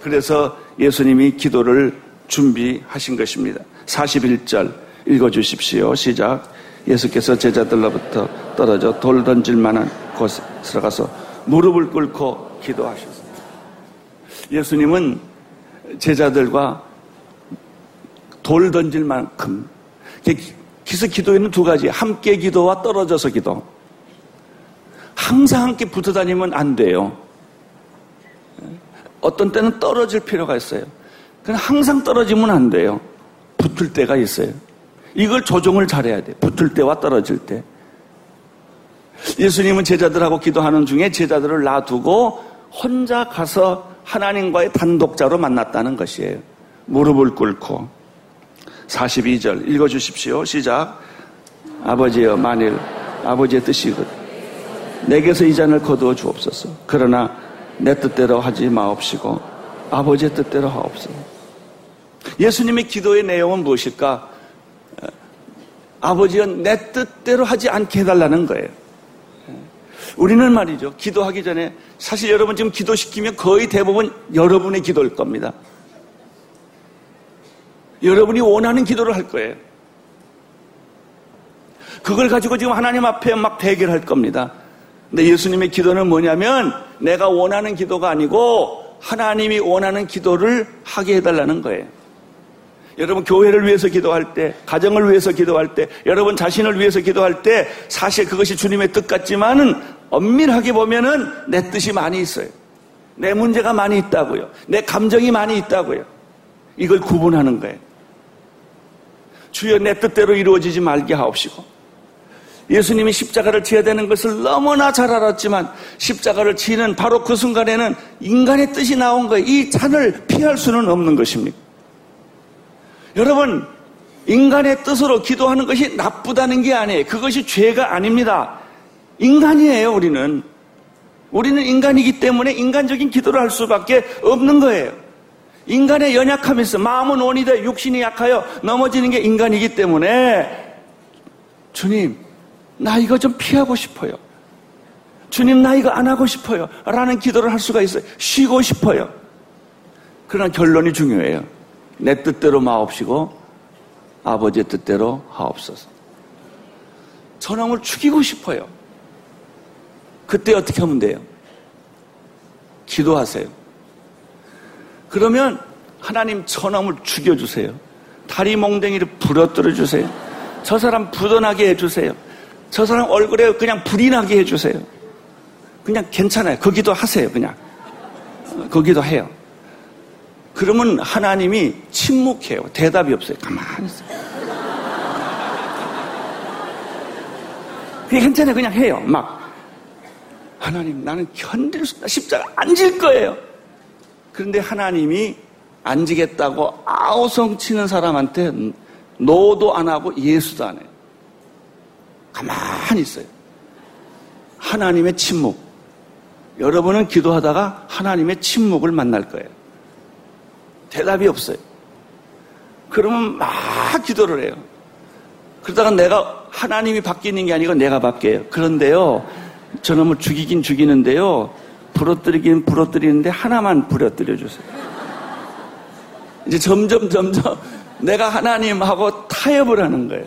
그래서 예수님이 기도를 준비하신 것입니다. 41절 읽어주십시오. 시작. 예수께서 제자들로부터 떨어져 돌 던질 만한 곳에 들어가서 무릎을 꿇고 기도하셨습니다. 예수님은 제자들과 돌 던질 만큼, 기스 기도에는 두 가지, 함께 기도와 떨어져서 기도. 항상 함께 붙어 다니면 안 돼요. 어떤 때는 떨어질 필요가 있어요. 그냥 항상 떨어지면 안 돼요. 붙을 때가 있어요. 이걸 조정을 잘해야 돼요. 붙을 때와 떨어질 때. 예수님은 제자들하고 기도하는 중에 제자들을 놔두고 혼자 가서 하나님과의 단독자로 만났다는 것이에요. 무릎을 꿇고. 42절 읽어주십시오. 시작. 아버지여 만일 아버지의 뜻이거든 내게서 이 잔을 거두어 주옵소서. 그러나 내 뜻대로 하지 마옵시고 아버지의 뜻대로 하옵소서. 예수님의 기도의 내용은 무엇일까? 아버지여 내 뜻대로 하지 않게 해달라는 거예요. 우리는 말이죠, 기도하기 전에, 사실 여러분 지금 기도시키면 거의 대부분 여러분의 기도일 겁니다. 여러분이 원하는 기도를 할 거예요. 그걸 가지고 지금 하나님 앞에 막 대결할 겁니다. 근데 예수님의 기도는 뭐냐면 내가 원하는 기도가 아니고 하나님이 원하는 기도를 하게 해달라는 거예요. 여러분 교회를 위해서 기도할 때, 가정을 위해서 기도할 때, 여러분 자신을 위해서 기도할 때 사실 그것이 주님의 뜻 같지만은 엄밀하게 보면은 내 뜻이 많이 있어요. 내 문제가 많이 있다고요. 내 감정이 많이 있다고요. 이걸 구분하는 거예요. 주여 내 뜻대로 이루어지지 말게 하옵시고. 예수님이 십자가를 지어야 되는 것을 너무나 잘 알았지만 십자가를 지는 바로 그 순간에는 인간의 뜻이 나온 거예요. 이 찬을 피할 수는 없는 것입니다. 여러분 인간의 뜻으로 기도하는 것이 나쁘다는 게 아니에요. 그것이 죄가 아닙니다. 인간이에요. 우리는 인간이기 때문에 인간적인 기도를 할 수밖에 없는 거예요. 인간의 연약함이 있어. 마음은 원이다 육신이 약하여 넘어지는 게 인간이기 때문에 주님 나 이거 좀 피하고 싶어요. 주님 나 이거 안 하고 싶어요. 라는 기도를 할 수가 있어요. 쉬고 싶어요. 그러나 결론이 중요해요. 내 뜻대로 마옵시고 아버지의 뜻대로 하옵소서. 저놈을 죽이고 싶어요. 그때 어떻게 하면 돼요? 기도하세요. 그러면 하나님 저놈을 죽여주세요. 다리 몽댕이를 부러뜨려주세요. 저 사람 부도나게 해주세요. 저 사람 얼굴에 그냥 불이 나게 해주세요. 그냥 괜찮아요. 거기도 하세요. 그냥 거기도 해요. 그러면 하나님이 침묵해요. 대답이 없어요. 가만히 있어요. 그냥 괜찮아요. 그냥 해요. 막 하나님 나는 견딜 수 없다. 십자가 안 질 거예요. 그런데 하나님이 안 지겠다고 아우성치는 사람한테 노도 안 하고 예수도 안 해요. 가만히 있어요. 하나님의 침묵. 여러분은 기도하다가 하나님의 침묵을 만날 거예요. 대답이 없어요. 그러면 막 기도를 해요. 그러다가 내가 하나님이 바뀌는 게 아니고 내가 바뀌어요. 그런데요 저놈을 죽이긴 죽이는데요 부러뜨리긴 부러뜨리는데 하나만 부러뜨려주세요. 이제 점점 내가 하나님하고 타협을 하는 거예요.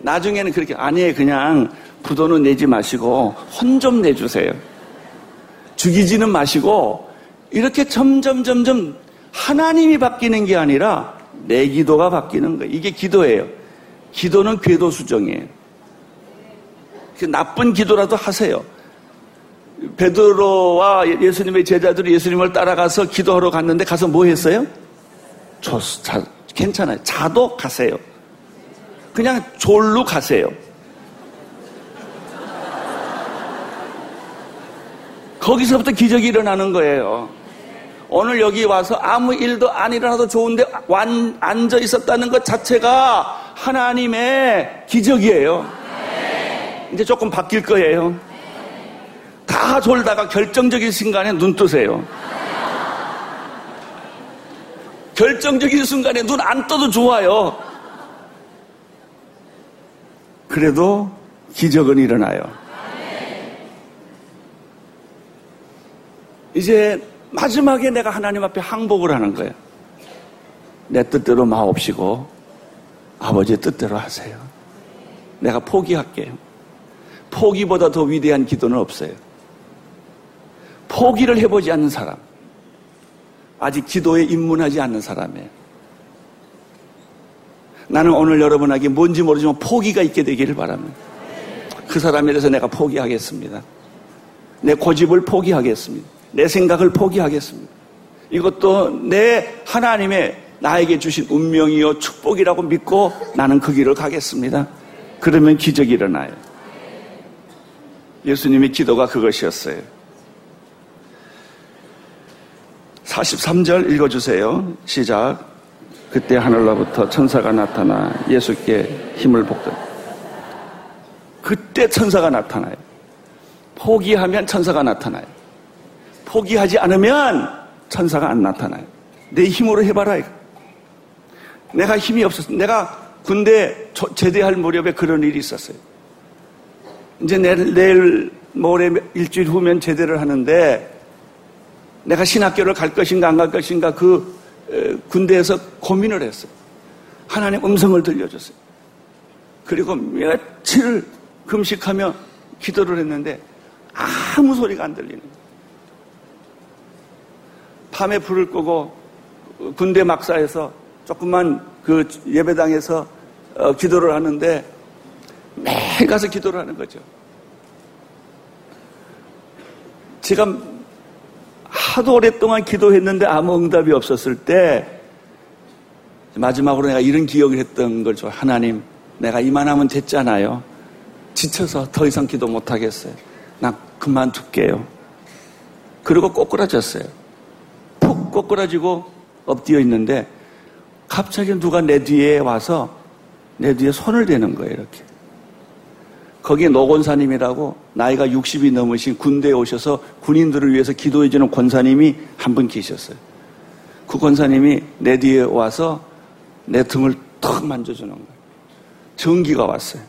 나중에는 그렇게 아니에요. 그냥 부도는 내지 마시고 혼 좀 내주세요. 죽이지는 마시고. 이렇게 점점 하나님이 바뀌는 게 아니라 내 기도가 바뀌는 거예요. 이게 기도예요. 기도는 궤도 수정이에요. 나쁜 기도라도 하세요. 베드로와 예수님의 제자들이 예수님을 따라가서 기도하러 갔는데 가서 뭐 했어요? 괜찮아요. 자도 가세요. 그냥 졸로 가세요. 거기서부터 기적이 일어나는 거예요. 오늘 여기 와서 아무 일도 안 일어나도 좋은데 앉아 있었다는 것 자체가 하나님의 기적이에요. 네. 이제 조금 바뀔 거예요. 네. 다 졸다가 결정적인 순간에 눈 뜨세요. 네. 결정적인 순간에 눈 안 떠도 좋아요. 그래도 기적은 일어나요. 네. 이제 마지막에 내가 하나님 앞에 항복을 하는 거예요. 내 뜻대로 마옵시고 아버지의 뜻대로 하세요. 내가 포기할게요. 포기보다 더 위대한 기도는 없어요. 포기를 해보지 않는 사람, 아직 기도에 입문하지 않는 사람이에요. 나는 오늘 여러분에게 뭔지 모르지만 포기가 있게 되기를 바랍니다. 그 사람에 대해서 내가 포기하겠습니다. 내 고집을 포기하겠습니다. 내 생각을 포기하겠습니다. 이것도 내 하나님의 나에게 주신 운명이요 축복이라고 믿고 나는 그 길을 가겠습니다. 그러면 기적이 일어나요. 예수님의 기도가 그것이었어요. 43절 읽어주세요. 시작. 그때 하늘로부터 천사가 나타나 예수께 힘을 복다. 그때 천사가 나타나요. 포기하면 천사가 나타나요. 포기하지 않으면 천사가 안 나타나요. 내 힘으로 해봐라. 내가 힘이 없었어요. 내가 군대 제대할 무렵에 그런 일이 있었어요. 이제 내일 모레 일주일 후면 제대를 하는데 내가 신학교를 갈 것인가 안 갈 것인가 그 군대에서 고민을 했어요. 하나님 음성을 들려줬어요. 그리고 며칠 금식하며 기도를 했는데 아무 소리가 안 들리는 거예요. 밤에 불을 끄고 군대 막사에서 조금만 그 예배당에서 기도를 하는데 매일 가서 기도를 하는 거죠. 제가 하도 오랫동안 기도했는데 아무 응답이 없었을 때 마지막으로 내가 이런 기억을 했던 걸 좀, 하나님 내가 이만하면 됐잖아요. 지쳐서 더 이상 기도 못하겠어요. 나 그만둘게요. 그리고 꼬꾸라졌어요. 푹 꼬꾸라지고 엎드려 있는데 갑자기 누가 내 뒤에 와서 내 뒤에 손을 대는 거예요. 이렇게. 거기에 노 권사님이라고 나이가 60이 넘으신 군대에 오셔서 군인들을 위해서 기도해주는 권사님이 한 분 계셨어요. 그 권사님이 내 뒤에 와서 내 등을 턱 만져주는 거예요. 전기가 왔어요.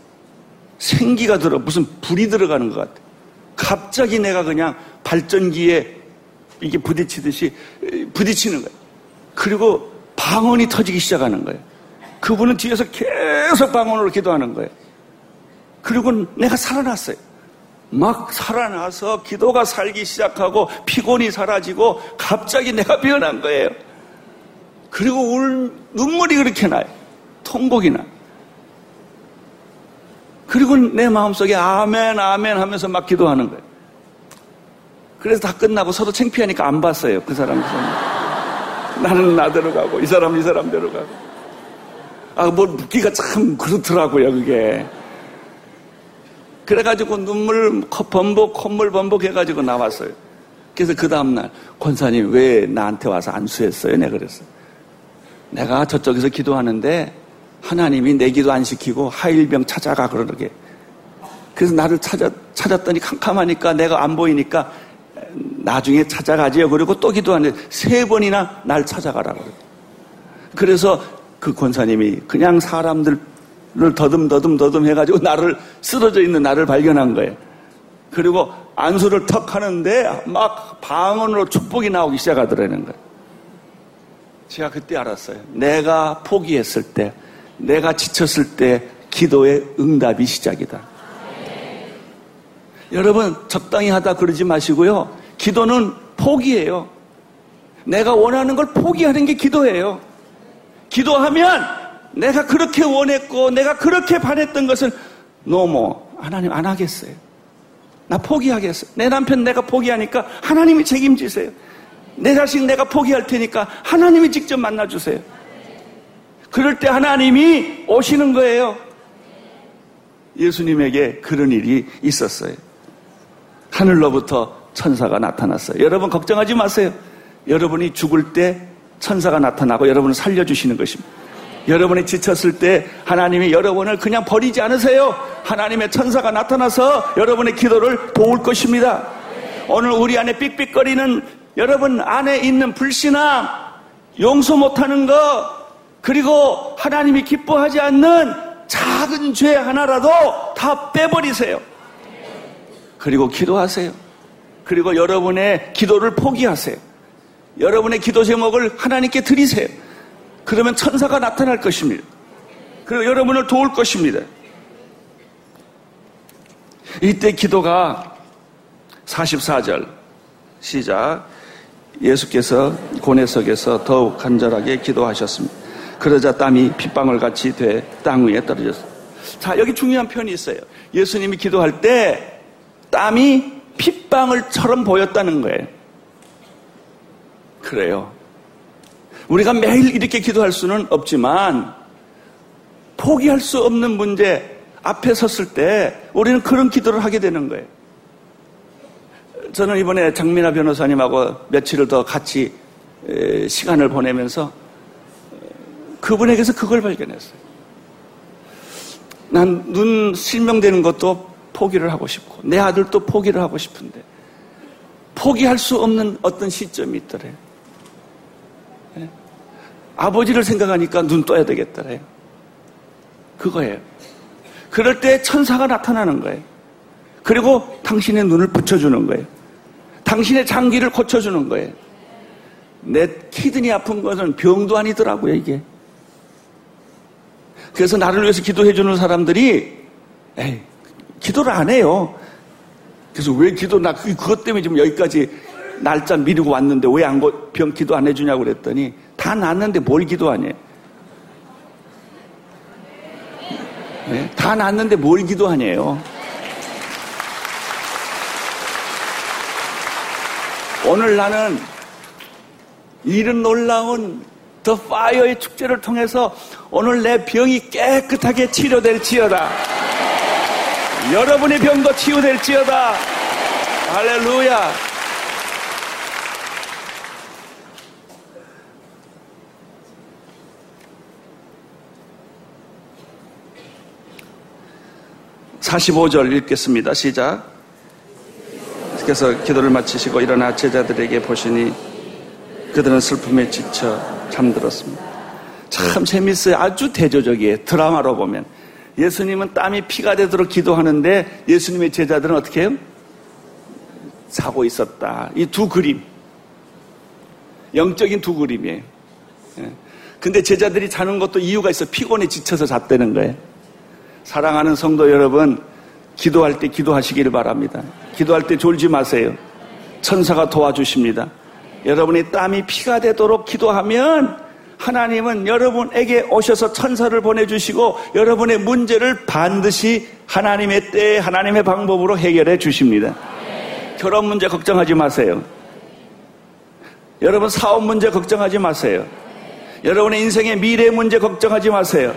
생기가 들어, 무슨 불이 들어가는 것 같아요. 갑자기 내가 그냥 발전기에 이게 부딪히듯이 부딪히는 거예요. 그리고 방언이 터지기 시작하는 거예요. 그분은 뒤에서 계속 방언으로 기도하는 거예요. 그리고 내가 살아났어요. 막 살아나서 기도가 살기 시작하고 피곤이 사라지고 갑자기 내가 변한 거예요. 그리고 눈물이 그렇게 나요. 통곡이 나. 그리고 내 마음속에 아멘 아멘 하면서 막 기도하는 거예요. 그래서 다 끝나고 서로 창피하니까 안 봤어요. 그 사람. 나는 나대로 가고 이 사람은 이 사람대로 가고. 뭐 묻기가 참 그렇더라고요 그게. 그래가지고 눈물 범벅, 콧물 범벅해가지고 나왔어요. 그래서 그 다음날 권사님 왜 나한테 와서 안수했어요? 내가 그랬어요. 내가 저쪽에서 기도하는데 하나님이 내 기도 안 시키고 하일병 찾아가 그러게. 그래서 나를 찾았더니 캄캄하니까 내가 안 보이니까 나중에 찾아가지요. 그리고 또 기도하는데 세 번이나 날 찾아가라고. 그래서 그 권사님이 그냥 사람들을 더듬더듬 해가지고 나를 쓰러져 있는 나를 발견한 거예요. 그리고 안수를 턱 하는데 막 방언으로 축복이 나오기 시작하더라는 거예요. 제가 그때 알았어요. 내가 포기했을 때, 내가 지쳤을 때 기도의 응답이 시작이다. 네. 여러분 적당히 하다 그러지 마시고요. 기도는 포기예요. 내가 원하는 걸 포기하는 게 기도예요. 기도하면 내가 그렇게 원했고 내가 그렇게 바랬던 것을 하나님 안 하겠어요. 나 포기하겠어요. 내 남편 내가 포기하니까 하나님이 책임지세요. 내 자식 내가 포기할 테니까 하나님이 직접 만나주세요. 그럴 때 하나님이 오시는 거예요. 예수님에게 그런 일이 있었어요. 하늘로부터 천사가 나타났어요. 여러분 걱정하지 마세요. 여러분이 죽을 때 천사가 나타나고 여러분을 살려주시는 것입니다. 여러분이 지쳤을 때 하나님이 여러분을 그냥 버리지 않으세요. 하나님의 천사가 나타나서 여러분의 기도를 도울 것입니다. 오늘 우리 안에 삑삑거리는 여러분 안에 있는 불신앙, 용서 못하는 것, 그리고 하나님이 기뻐하지 않는 작은 죄 하나라도 다 빼버리세요. 그리고 기도하세요. 그리고 여러분의 기도를 포기하세요. 여러분의 기도 제목을 하나님께 드리세요. 그러면 천사가 나타날 것입니다. 그리고 여러분을 도울 것입니다. 이때 기도가 44절 시작. 예수께서 고뇌석에서 더욱 간절하게 기도하셨습니다. 그러자 땀이 핏방울같이 돼 땅 위에 떨어졌습니다. 자, 여기 중요한 표현이 있어요. 예수님이 기도할 때 땀이 핏방울처럼 보였다는 거예요. 그래요. 우리가 매일 이렇게 기도할 수는 없지만 포기할 수 없는 문제 앞에 섰을 때 우리는 그런 기도를 하게 되는 거예요. 저는 이번에 장민아 변호사님하고 며칠을 더 같이 시간을 보내면서 그분에게서 그걸 발견했어요. 난 눈 실명되는 것도 포기를 하고 싶고 내 아들도 포기를 하고 싶은데 포기할 수 없는 어떤 시점이 있더래요. 네. 아버지를 생각하니까 눈 떠야 되겠더래요. 그거예요. 그럴 때 천사가 나타나는 거예요. 그리고 당신의 눈을 붙여주는 거예요. 당신의 장기를 고쳐주는 거예요. 내 키드니 아픈 것은 병도 아니더라고요, 이게. 그래서 나를 위해서 기도해주는 사람들이 에이, 기도를 안 해요. 그래서 왜 기도, 나 그것 때문에 지금 여기까지 날짜 미루고 왔는데 왜 안 병 기도 안 해주냐고 그랬더니 다 났는데 뭘 기도하냐. 네? 다 났는데 뭘 기도하냐요. 오늘 나는 이런 놀라운 더 파이어의 축제를 통해서 오늘 내 병이 깨끗하게 치료될지어다. 여러분의 병도 치유될지어다. 할렐루야. (45절) 읽겠습니다. 시작. 그래서 기도를 마치시고 일어나 제자들에게 보시니 그들은 슬픔에 지쳐 잠들었습니다. 참 재밌어요. 아주 대조적이에요. 드라마로 보면 예수님은 땀이 피가 되도록 기도하는데 예수님의 제자들은 어떻게 해요? 자고 있었다. 이 두 그림, 영적인 두 그림이에요. 근데 제자들이 자는 것도 이유가 있어요. 피곤에 지쳐서 잤다는 거예요. 사랑하는 성도 여러분, 기도할 때 기도하시기를 바랍니다. 기도할 때 졸지 마세요. 천사가 도와주십니다. 여러분의 땀이 피가 되도록 기도하면 하나님은 여러분에게 오셔서 천사를 보내주시고 여러분의 문제를 반드시 하나님의 때에 하나님의 방법으로 해결해 주십니다. 네. 결혼 문제 걱정하지 마세요. 여러분 사업 문제 걱정하지 마세요. 네. 여러분의 인생의 미래 문제 걱정하지 마세요.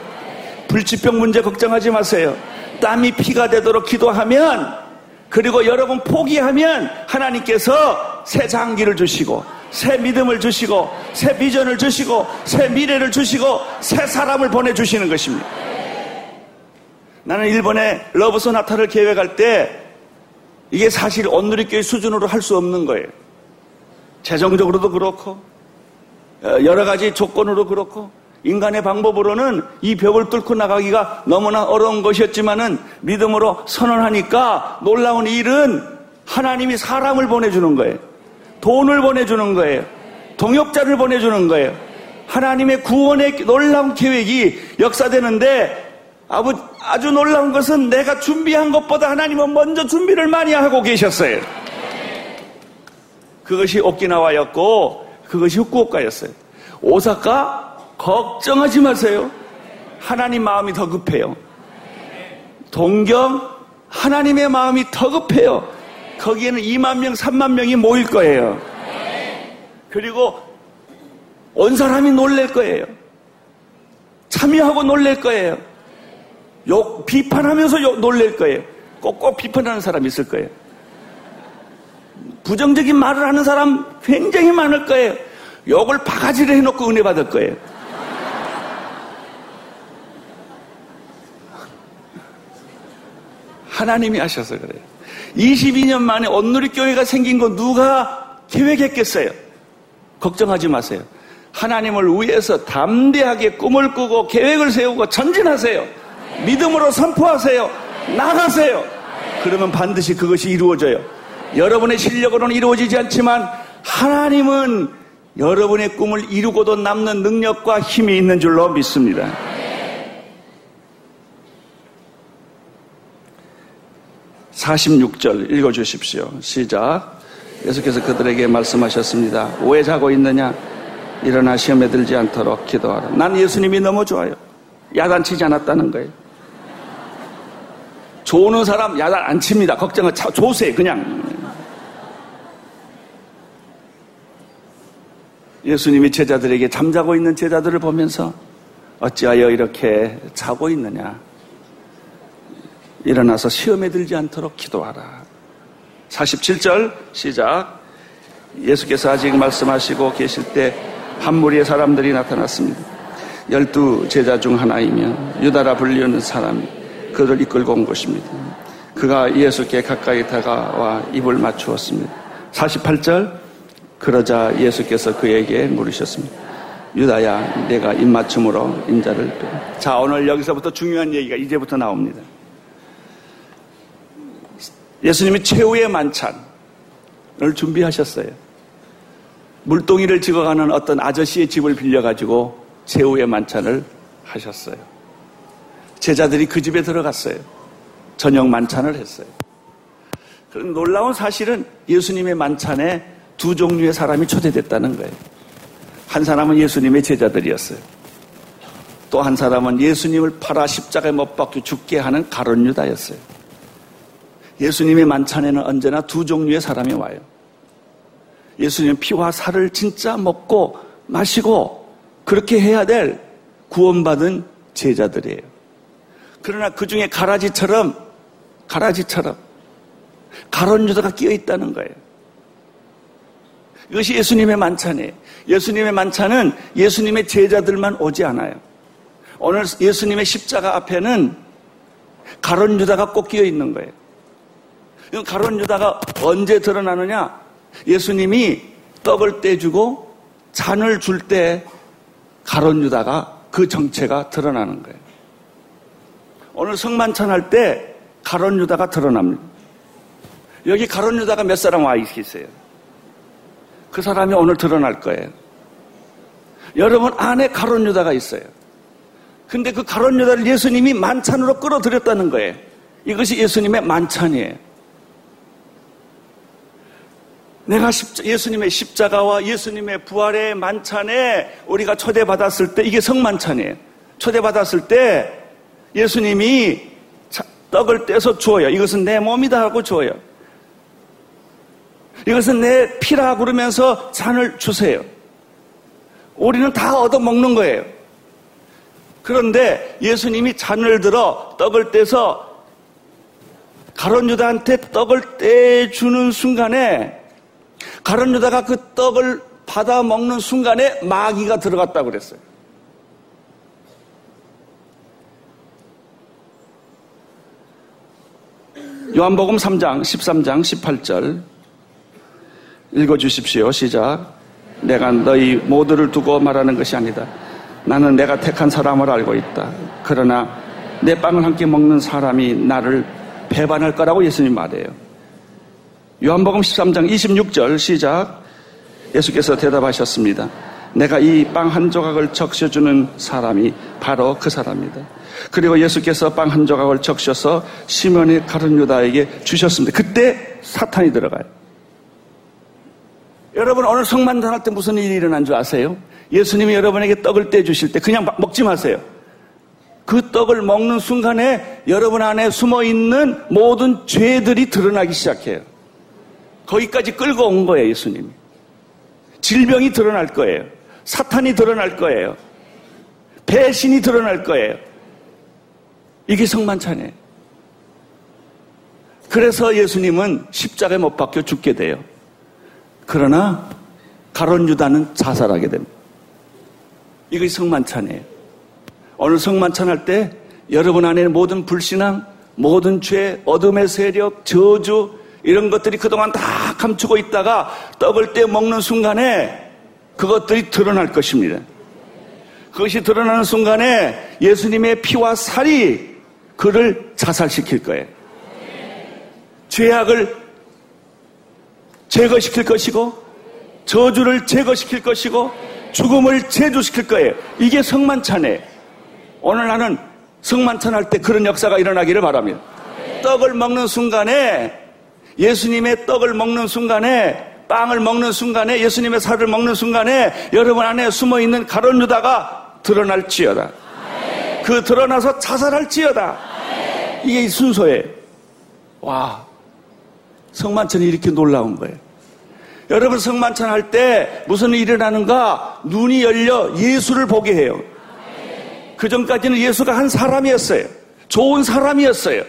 네. 불치병 문제 걱정하지 마세요. 네. 땀이 피가 되도록 기도하면 그리고 여러분 포기하면 하나님께서 새 장기를 주시고 새 믿음을 주시고 새 비전을 주시고 새 미래를 주시고 새 사람을 보내주시는 것입니다. 나는 일본에 러브소나타를 계획할 때 이게 사실 온누리교회 수준으로 할 수 없는 거예요. 재정적으로도 그렇고 여러 가지 조건으로 그렇고 인간의 방법으로는 이 벽을 뚫고 나가기가 너무나 어려운 것이었지만은 믿음으로 선언하니까 놀라운 일은 하나님이 사람을 보내주는 거예요. 돈을 보내주는 거예요. 동역자를 보내주는 거예요. 하나님의 구원의 놀라운 계획이 역사되는데 아주 놀라운 것은 내가 준비한 것보다 하나님은 먼저 준비를 많이 하고 계셨어요. 그것이 오키나와였고 그것이 후쿠오카였어요. 오사카 걱정하지 마세요. 하나님 마음이 더 급해요. 동경 하나님의 마음이 더 급해요. 거기에는 2만 명, 3만 명이 모일 거예요. 그리고 온 사람이 놀랄 거예요. 참여하고 놀랄 거예요. 비판하면서 놀랄 거예요. 꼭꼭 비판하는 사람이 있을 거예요. 부정적인 말을 하는 사람 굉장히 많을 거예요. 욕을 바가지로 해놓고 은혜 받을 거예요. 하나님이 하셔서 그래요. 22년 만에 온누리교회가 생긴 거 누가 계획했겠어요? 걱정하지 마세요. 하나님을 위해서 담대하게 꿈을 꾸고 계획을 세우고 전진하세요. 믿음으로 선포하세요. 나가세요. 그러면 반드시 그것이 이루어져요. 여러분의 실력으로는 이루어지지 않지만 하나님은 여러분의 꿈을 이루고도 남는 능력과 힘이 있는 줄로 믿습니다. 46절 읽어주십시오. 시작. 예수께서 그들에게 말씀하셨습니다. 왜 자고 있느냐? 일어나 시험에 들지 않도록 기도하라. 난 예수님이 너무 좋아요. 야단치지 않았다는 거예요. 조는 사람 야단 안 칩니다. 걱정은 조세 그냥. 예수님이 제자들에게 잠자고 있는 제자들을 보면서 어찌하여 이렇게 자고 있느냐? 일어나서 시험에 들지 않도록 기도하라. 47절 시작. 예수께서 아직 말씀하시고 계실 때 한 무리의 사람들이 나타났습니다. 12 제자 중 하나이며 유다라 불리우는 사람이 그를 이끌고 온 것입니다. 그가 예수께 가까이 다가와 입을 맞추었습니다. 48절. 그러자 예수께서 그에게 물으셨습니다. 유다야, 내가 입맞춤으로 인자를 빼. 자, 오늘 여기서부터 중요한 얘기가 이제부터 나옵니다. 예수님이 최후의 만찬을 준비하셨어요. 물동이를 찍어가는 어떤 아저씨의 집을 빌려가지고 최후의 만찬을 하셨어요. 제자들이 그 집에 들어갔어요. 저녁 만찬을 했어요. 그런 놀라운 사실은 예수님의 만찬에 두 종류의 사람이 초대됐다는 거예요. 한 사람은 예수님의 제자들이었어요. 또 한 사람은 예수님을 팔아 십자가에 못 박혀 죽게 하는 가룟 유다였어요. 예수님의 만찬에는 언제나 두 종류의 사람이 와요. 예수님은 피와 살을 진짜 먹고 마시고 그렇게 해야 될 구원받은 제자들이에요. 그러나 그 중에 가라지처럼 가룟 유다가 끼어있다는 거예요. 이것이 예수님의 만찬이에요. 예수님의 만찬은 예수님의 제자들만 오지 않아요. 오늘 예수님의 십자가 앞에는 가룟 유다가 꼭 끼어있는 거예요. 이 가룟 유다가 언제 드러나느냐? 예수님이 떡을 떼주고 잔을 줄 때 가룟 유다가 그 정체가 드러나는 거예요. 오늘 성만찬 할 때 가룟 유다가 드러납니다. 여기 가룟 유다가 몇 사람 와 있어요. 그 사람이 오늘 드러날 거예요. 여러분 안에 가룟 유다가 있어요. 근데 그 가룟 유다를 예수님이 만찬으로 끌어들였다는 거예요. 이것이 예수님의 만찬이에요. 내가 예수님의 십자가와 예수님의 부활의 만찬에 우리가 초대받았을 때, 이게 성만찬이에요. 초대받았을 때 예수님이 떡을 떼서 주어요. 이것은 내 몸이다 하고 주어요. 이것은 내 피라 그러면서 잔을 주세요. 우리는 다 얻어먹는 거예요. 그런데 예수님이 잔을 들어 떡을 떼서 가룟 유다한테 떡을 떼주는 순간에 가룟 유다가 그 떡을 받아 먹는 순간에 마귀가 들어갔다고 그랬어요. 요한복음 3장 13장 18절 읽어주십시오. 시작. 내가 너희 모두를 두고 말하는 것이 아니다. 나는 내가 택한 사람을 알고 있다. 그러나 내 빵을 함께 먹는 사람이 나를 배반할 거라고 예수님 말해요. 요한복음 13장 26절 시작. 예수께서 대답하셨습니다. 내가 이 빵 한 조각을 적셔주는 사람이 바로 그 사람이다. 그리고 예수께서 빵 한 조각을 적셔서 시몬의 가룟 유다에게 주셨습니다. 그때 사탄이 들어가요. 여러분 오늘 성만찬할 때 무슨 일이 일어난 줄 아세요? 예수님이 여러분에게 떡을 떼주실 때 그냥 먹지 마세요. 그 떡을 먹는 순간에 여러분 안에 숨어있는 모든 죄들이 드러나기 시작해요. 거기까지 끌고 온 거예요. 예수님이 질병이 드러날 거예요. 사탄이 드러날 거예요. 배신이 드러날 거예요. 이게 성만찬이에요. 그래서 예수님은 십자가에 못 박혀 죽게 돼요. 그러나 가룟 유다는 자살하게 됩니다. 이것이 성만찬이에요. 오늘 성만찬할 때 여러분 안에 모든 불신앙, 모든 죄, 어둠의 세력, 저주 이런 것들이 그동안 다 감추고 있다가 떡을 떼 먹는 순간에 그것들이 드러날 것입니다. 그것이 드러나는 순간에 예수님의 피와 살이 그를 자살시킬 거예요. 죄악을 제거시킬 것이고 저주를 제거시킬 것이고 죽음을 제조시킬 거예요. 이게 성만찬이에요. 오늘 나는 성만찬할 때 그런 역사가 일어나기를 바랍니다. 떡을 먹는 순간에, 예수님의 떡을 먹는 순간에, 빵을 먹는 순간에, 예수님의 살을 먹는 순간에 여러분 안에 숨어있는 가룟유다가 드러날지어다. 그 드러나서 자살할지어다. 이게 순서예요. 와, 성만찬이 이렇게 놀라운 거예요. 여러분 성만찬 할 때 무슨 일이 일어나는가? 눈이 열려 예수를 보게 해요. 그전까지는 예수가 한 사람이었어요. 좋은 사람이었어요.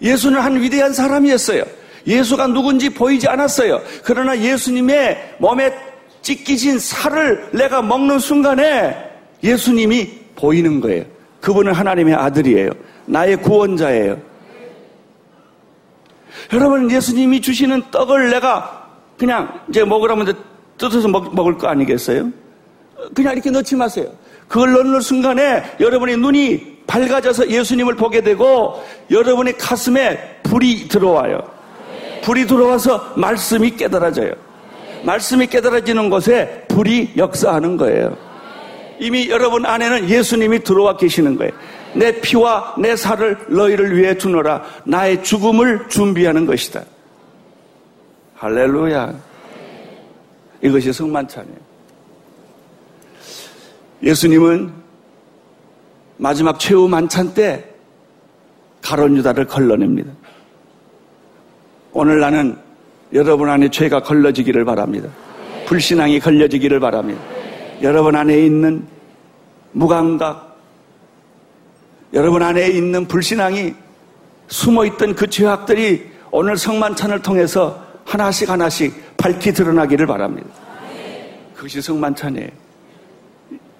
예수는 한 위대한 사람이었어요. 예수가 누군지 보이지 않았어요. 그러나 예수님의 몸에 찢기진 살을 내가 먹는 순간에 예수님이 보이는 거예요. 그분은 하나님의 아들이에요. 나의 구원자예요. 여러분 예수님이 주시는 떡을 내가 그냥 이제 먹으라면 뜯어서 먹을 거 아니겠어요? 그냥 이렇게 넣지 마세요. 그걸 넣는 순간에 여러분의 눈이 밝아져서 예수님을 보게 되고 여러분의 가슴에 불이 들어와요. 불이 들어와서 말씀이 깨달아져요. 말씀이 깨달아지는 곳에 불이 역사하는 거예요. 이미 여러분 안에는 예수님이 들어와 계시는 거예요. 내 피와 내 살을 너희를 위해 주노라. 나의 죽음을 준비하는 것이다. 할렐루야. 이것이 성만찬이에요. 예수님은 마지막 최후 만찬 때 가롯유다를 걸러냅니다. 오늘 나는 여러분 안에 죄가 걸러지기를 바랍니다. 불신앙이 걸려지기를 바랍니다. 여러분 안에 있는 무감각, 여러분 안에 있는 불신앙이 숨어있던 그 죄악들이 오늘 성만찬을 통해서 하나씩 하나씩 밝히 드러나기를 바랍니다. 그것이 성만찬이에요.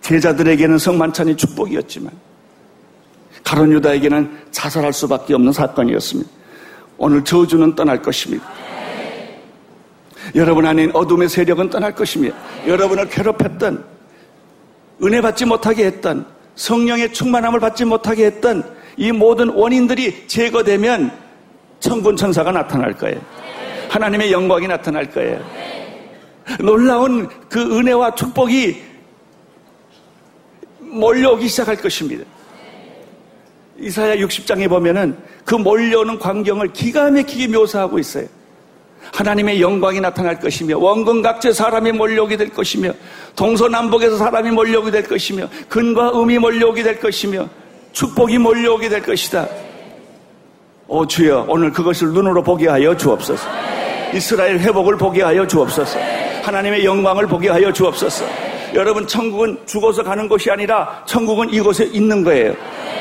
제자들에게는 성만찬이 축복이었지만 가룟유다에게는 자살할 수밖에 없는 사건이었습니다. 오늘 저주는 떠날 것입니다. 여러분 안에 있는 어둠의 세력은 떠날 것입니다. 여러분을 괴롭혔던, 은혜 받지 못하게 했던, 성령의 충만함을 받지 못하게 했던 이 모든 원인들이 제거되면 천군 천사가 나타날 거예요. 하나님의 영광이 나타날 거예요. 놀라운 그 은혜와 축복이 몰려오기 시작할 것입니다. 이사야 60장에 보면은 그 몰려오는 광경을 기가 막히게 묘사하고 있어요. 하나님의 영광이 나타날 것이며 원근각지에 사람이 몰려오게 될 것이며 동서남북에서 사람이 몰려오게 될 것이며 근과 음이 몰려오게 될 것이며 축복이 몰려오게 될 것이다. 오 주여, 오늘 그것을 눈으로 보게 하여 주옵소서. 이스라엘 회복을 보게 하여 주옵소서. 하나님의 영광을 보게 하여 주옵소서. 여러분 천국은 죽어서 가는 곳이 아니라 천국은 이곳에 있는 거예요.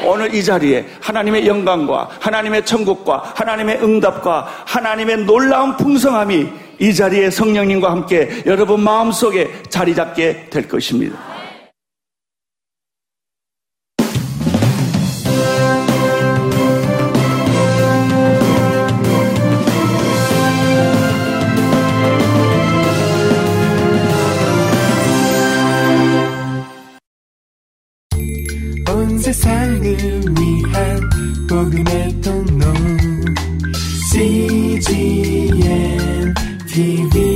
오늘 이 자리에 하나님의 영광과 하나님의 천국과 하나님의 응답과 하나님의 놀라운 풍성함이 이 자리에 성령님과 함께 여러분 마음속에 자리 잡게 될 것입니다. 세상을 위한 복음의 통로 CGNTV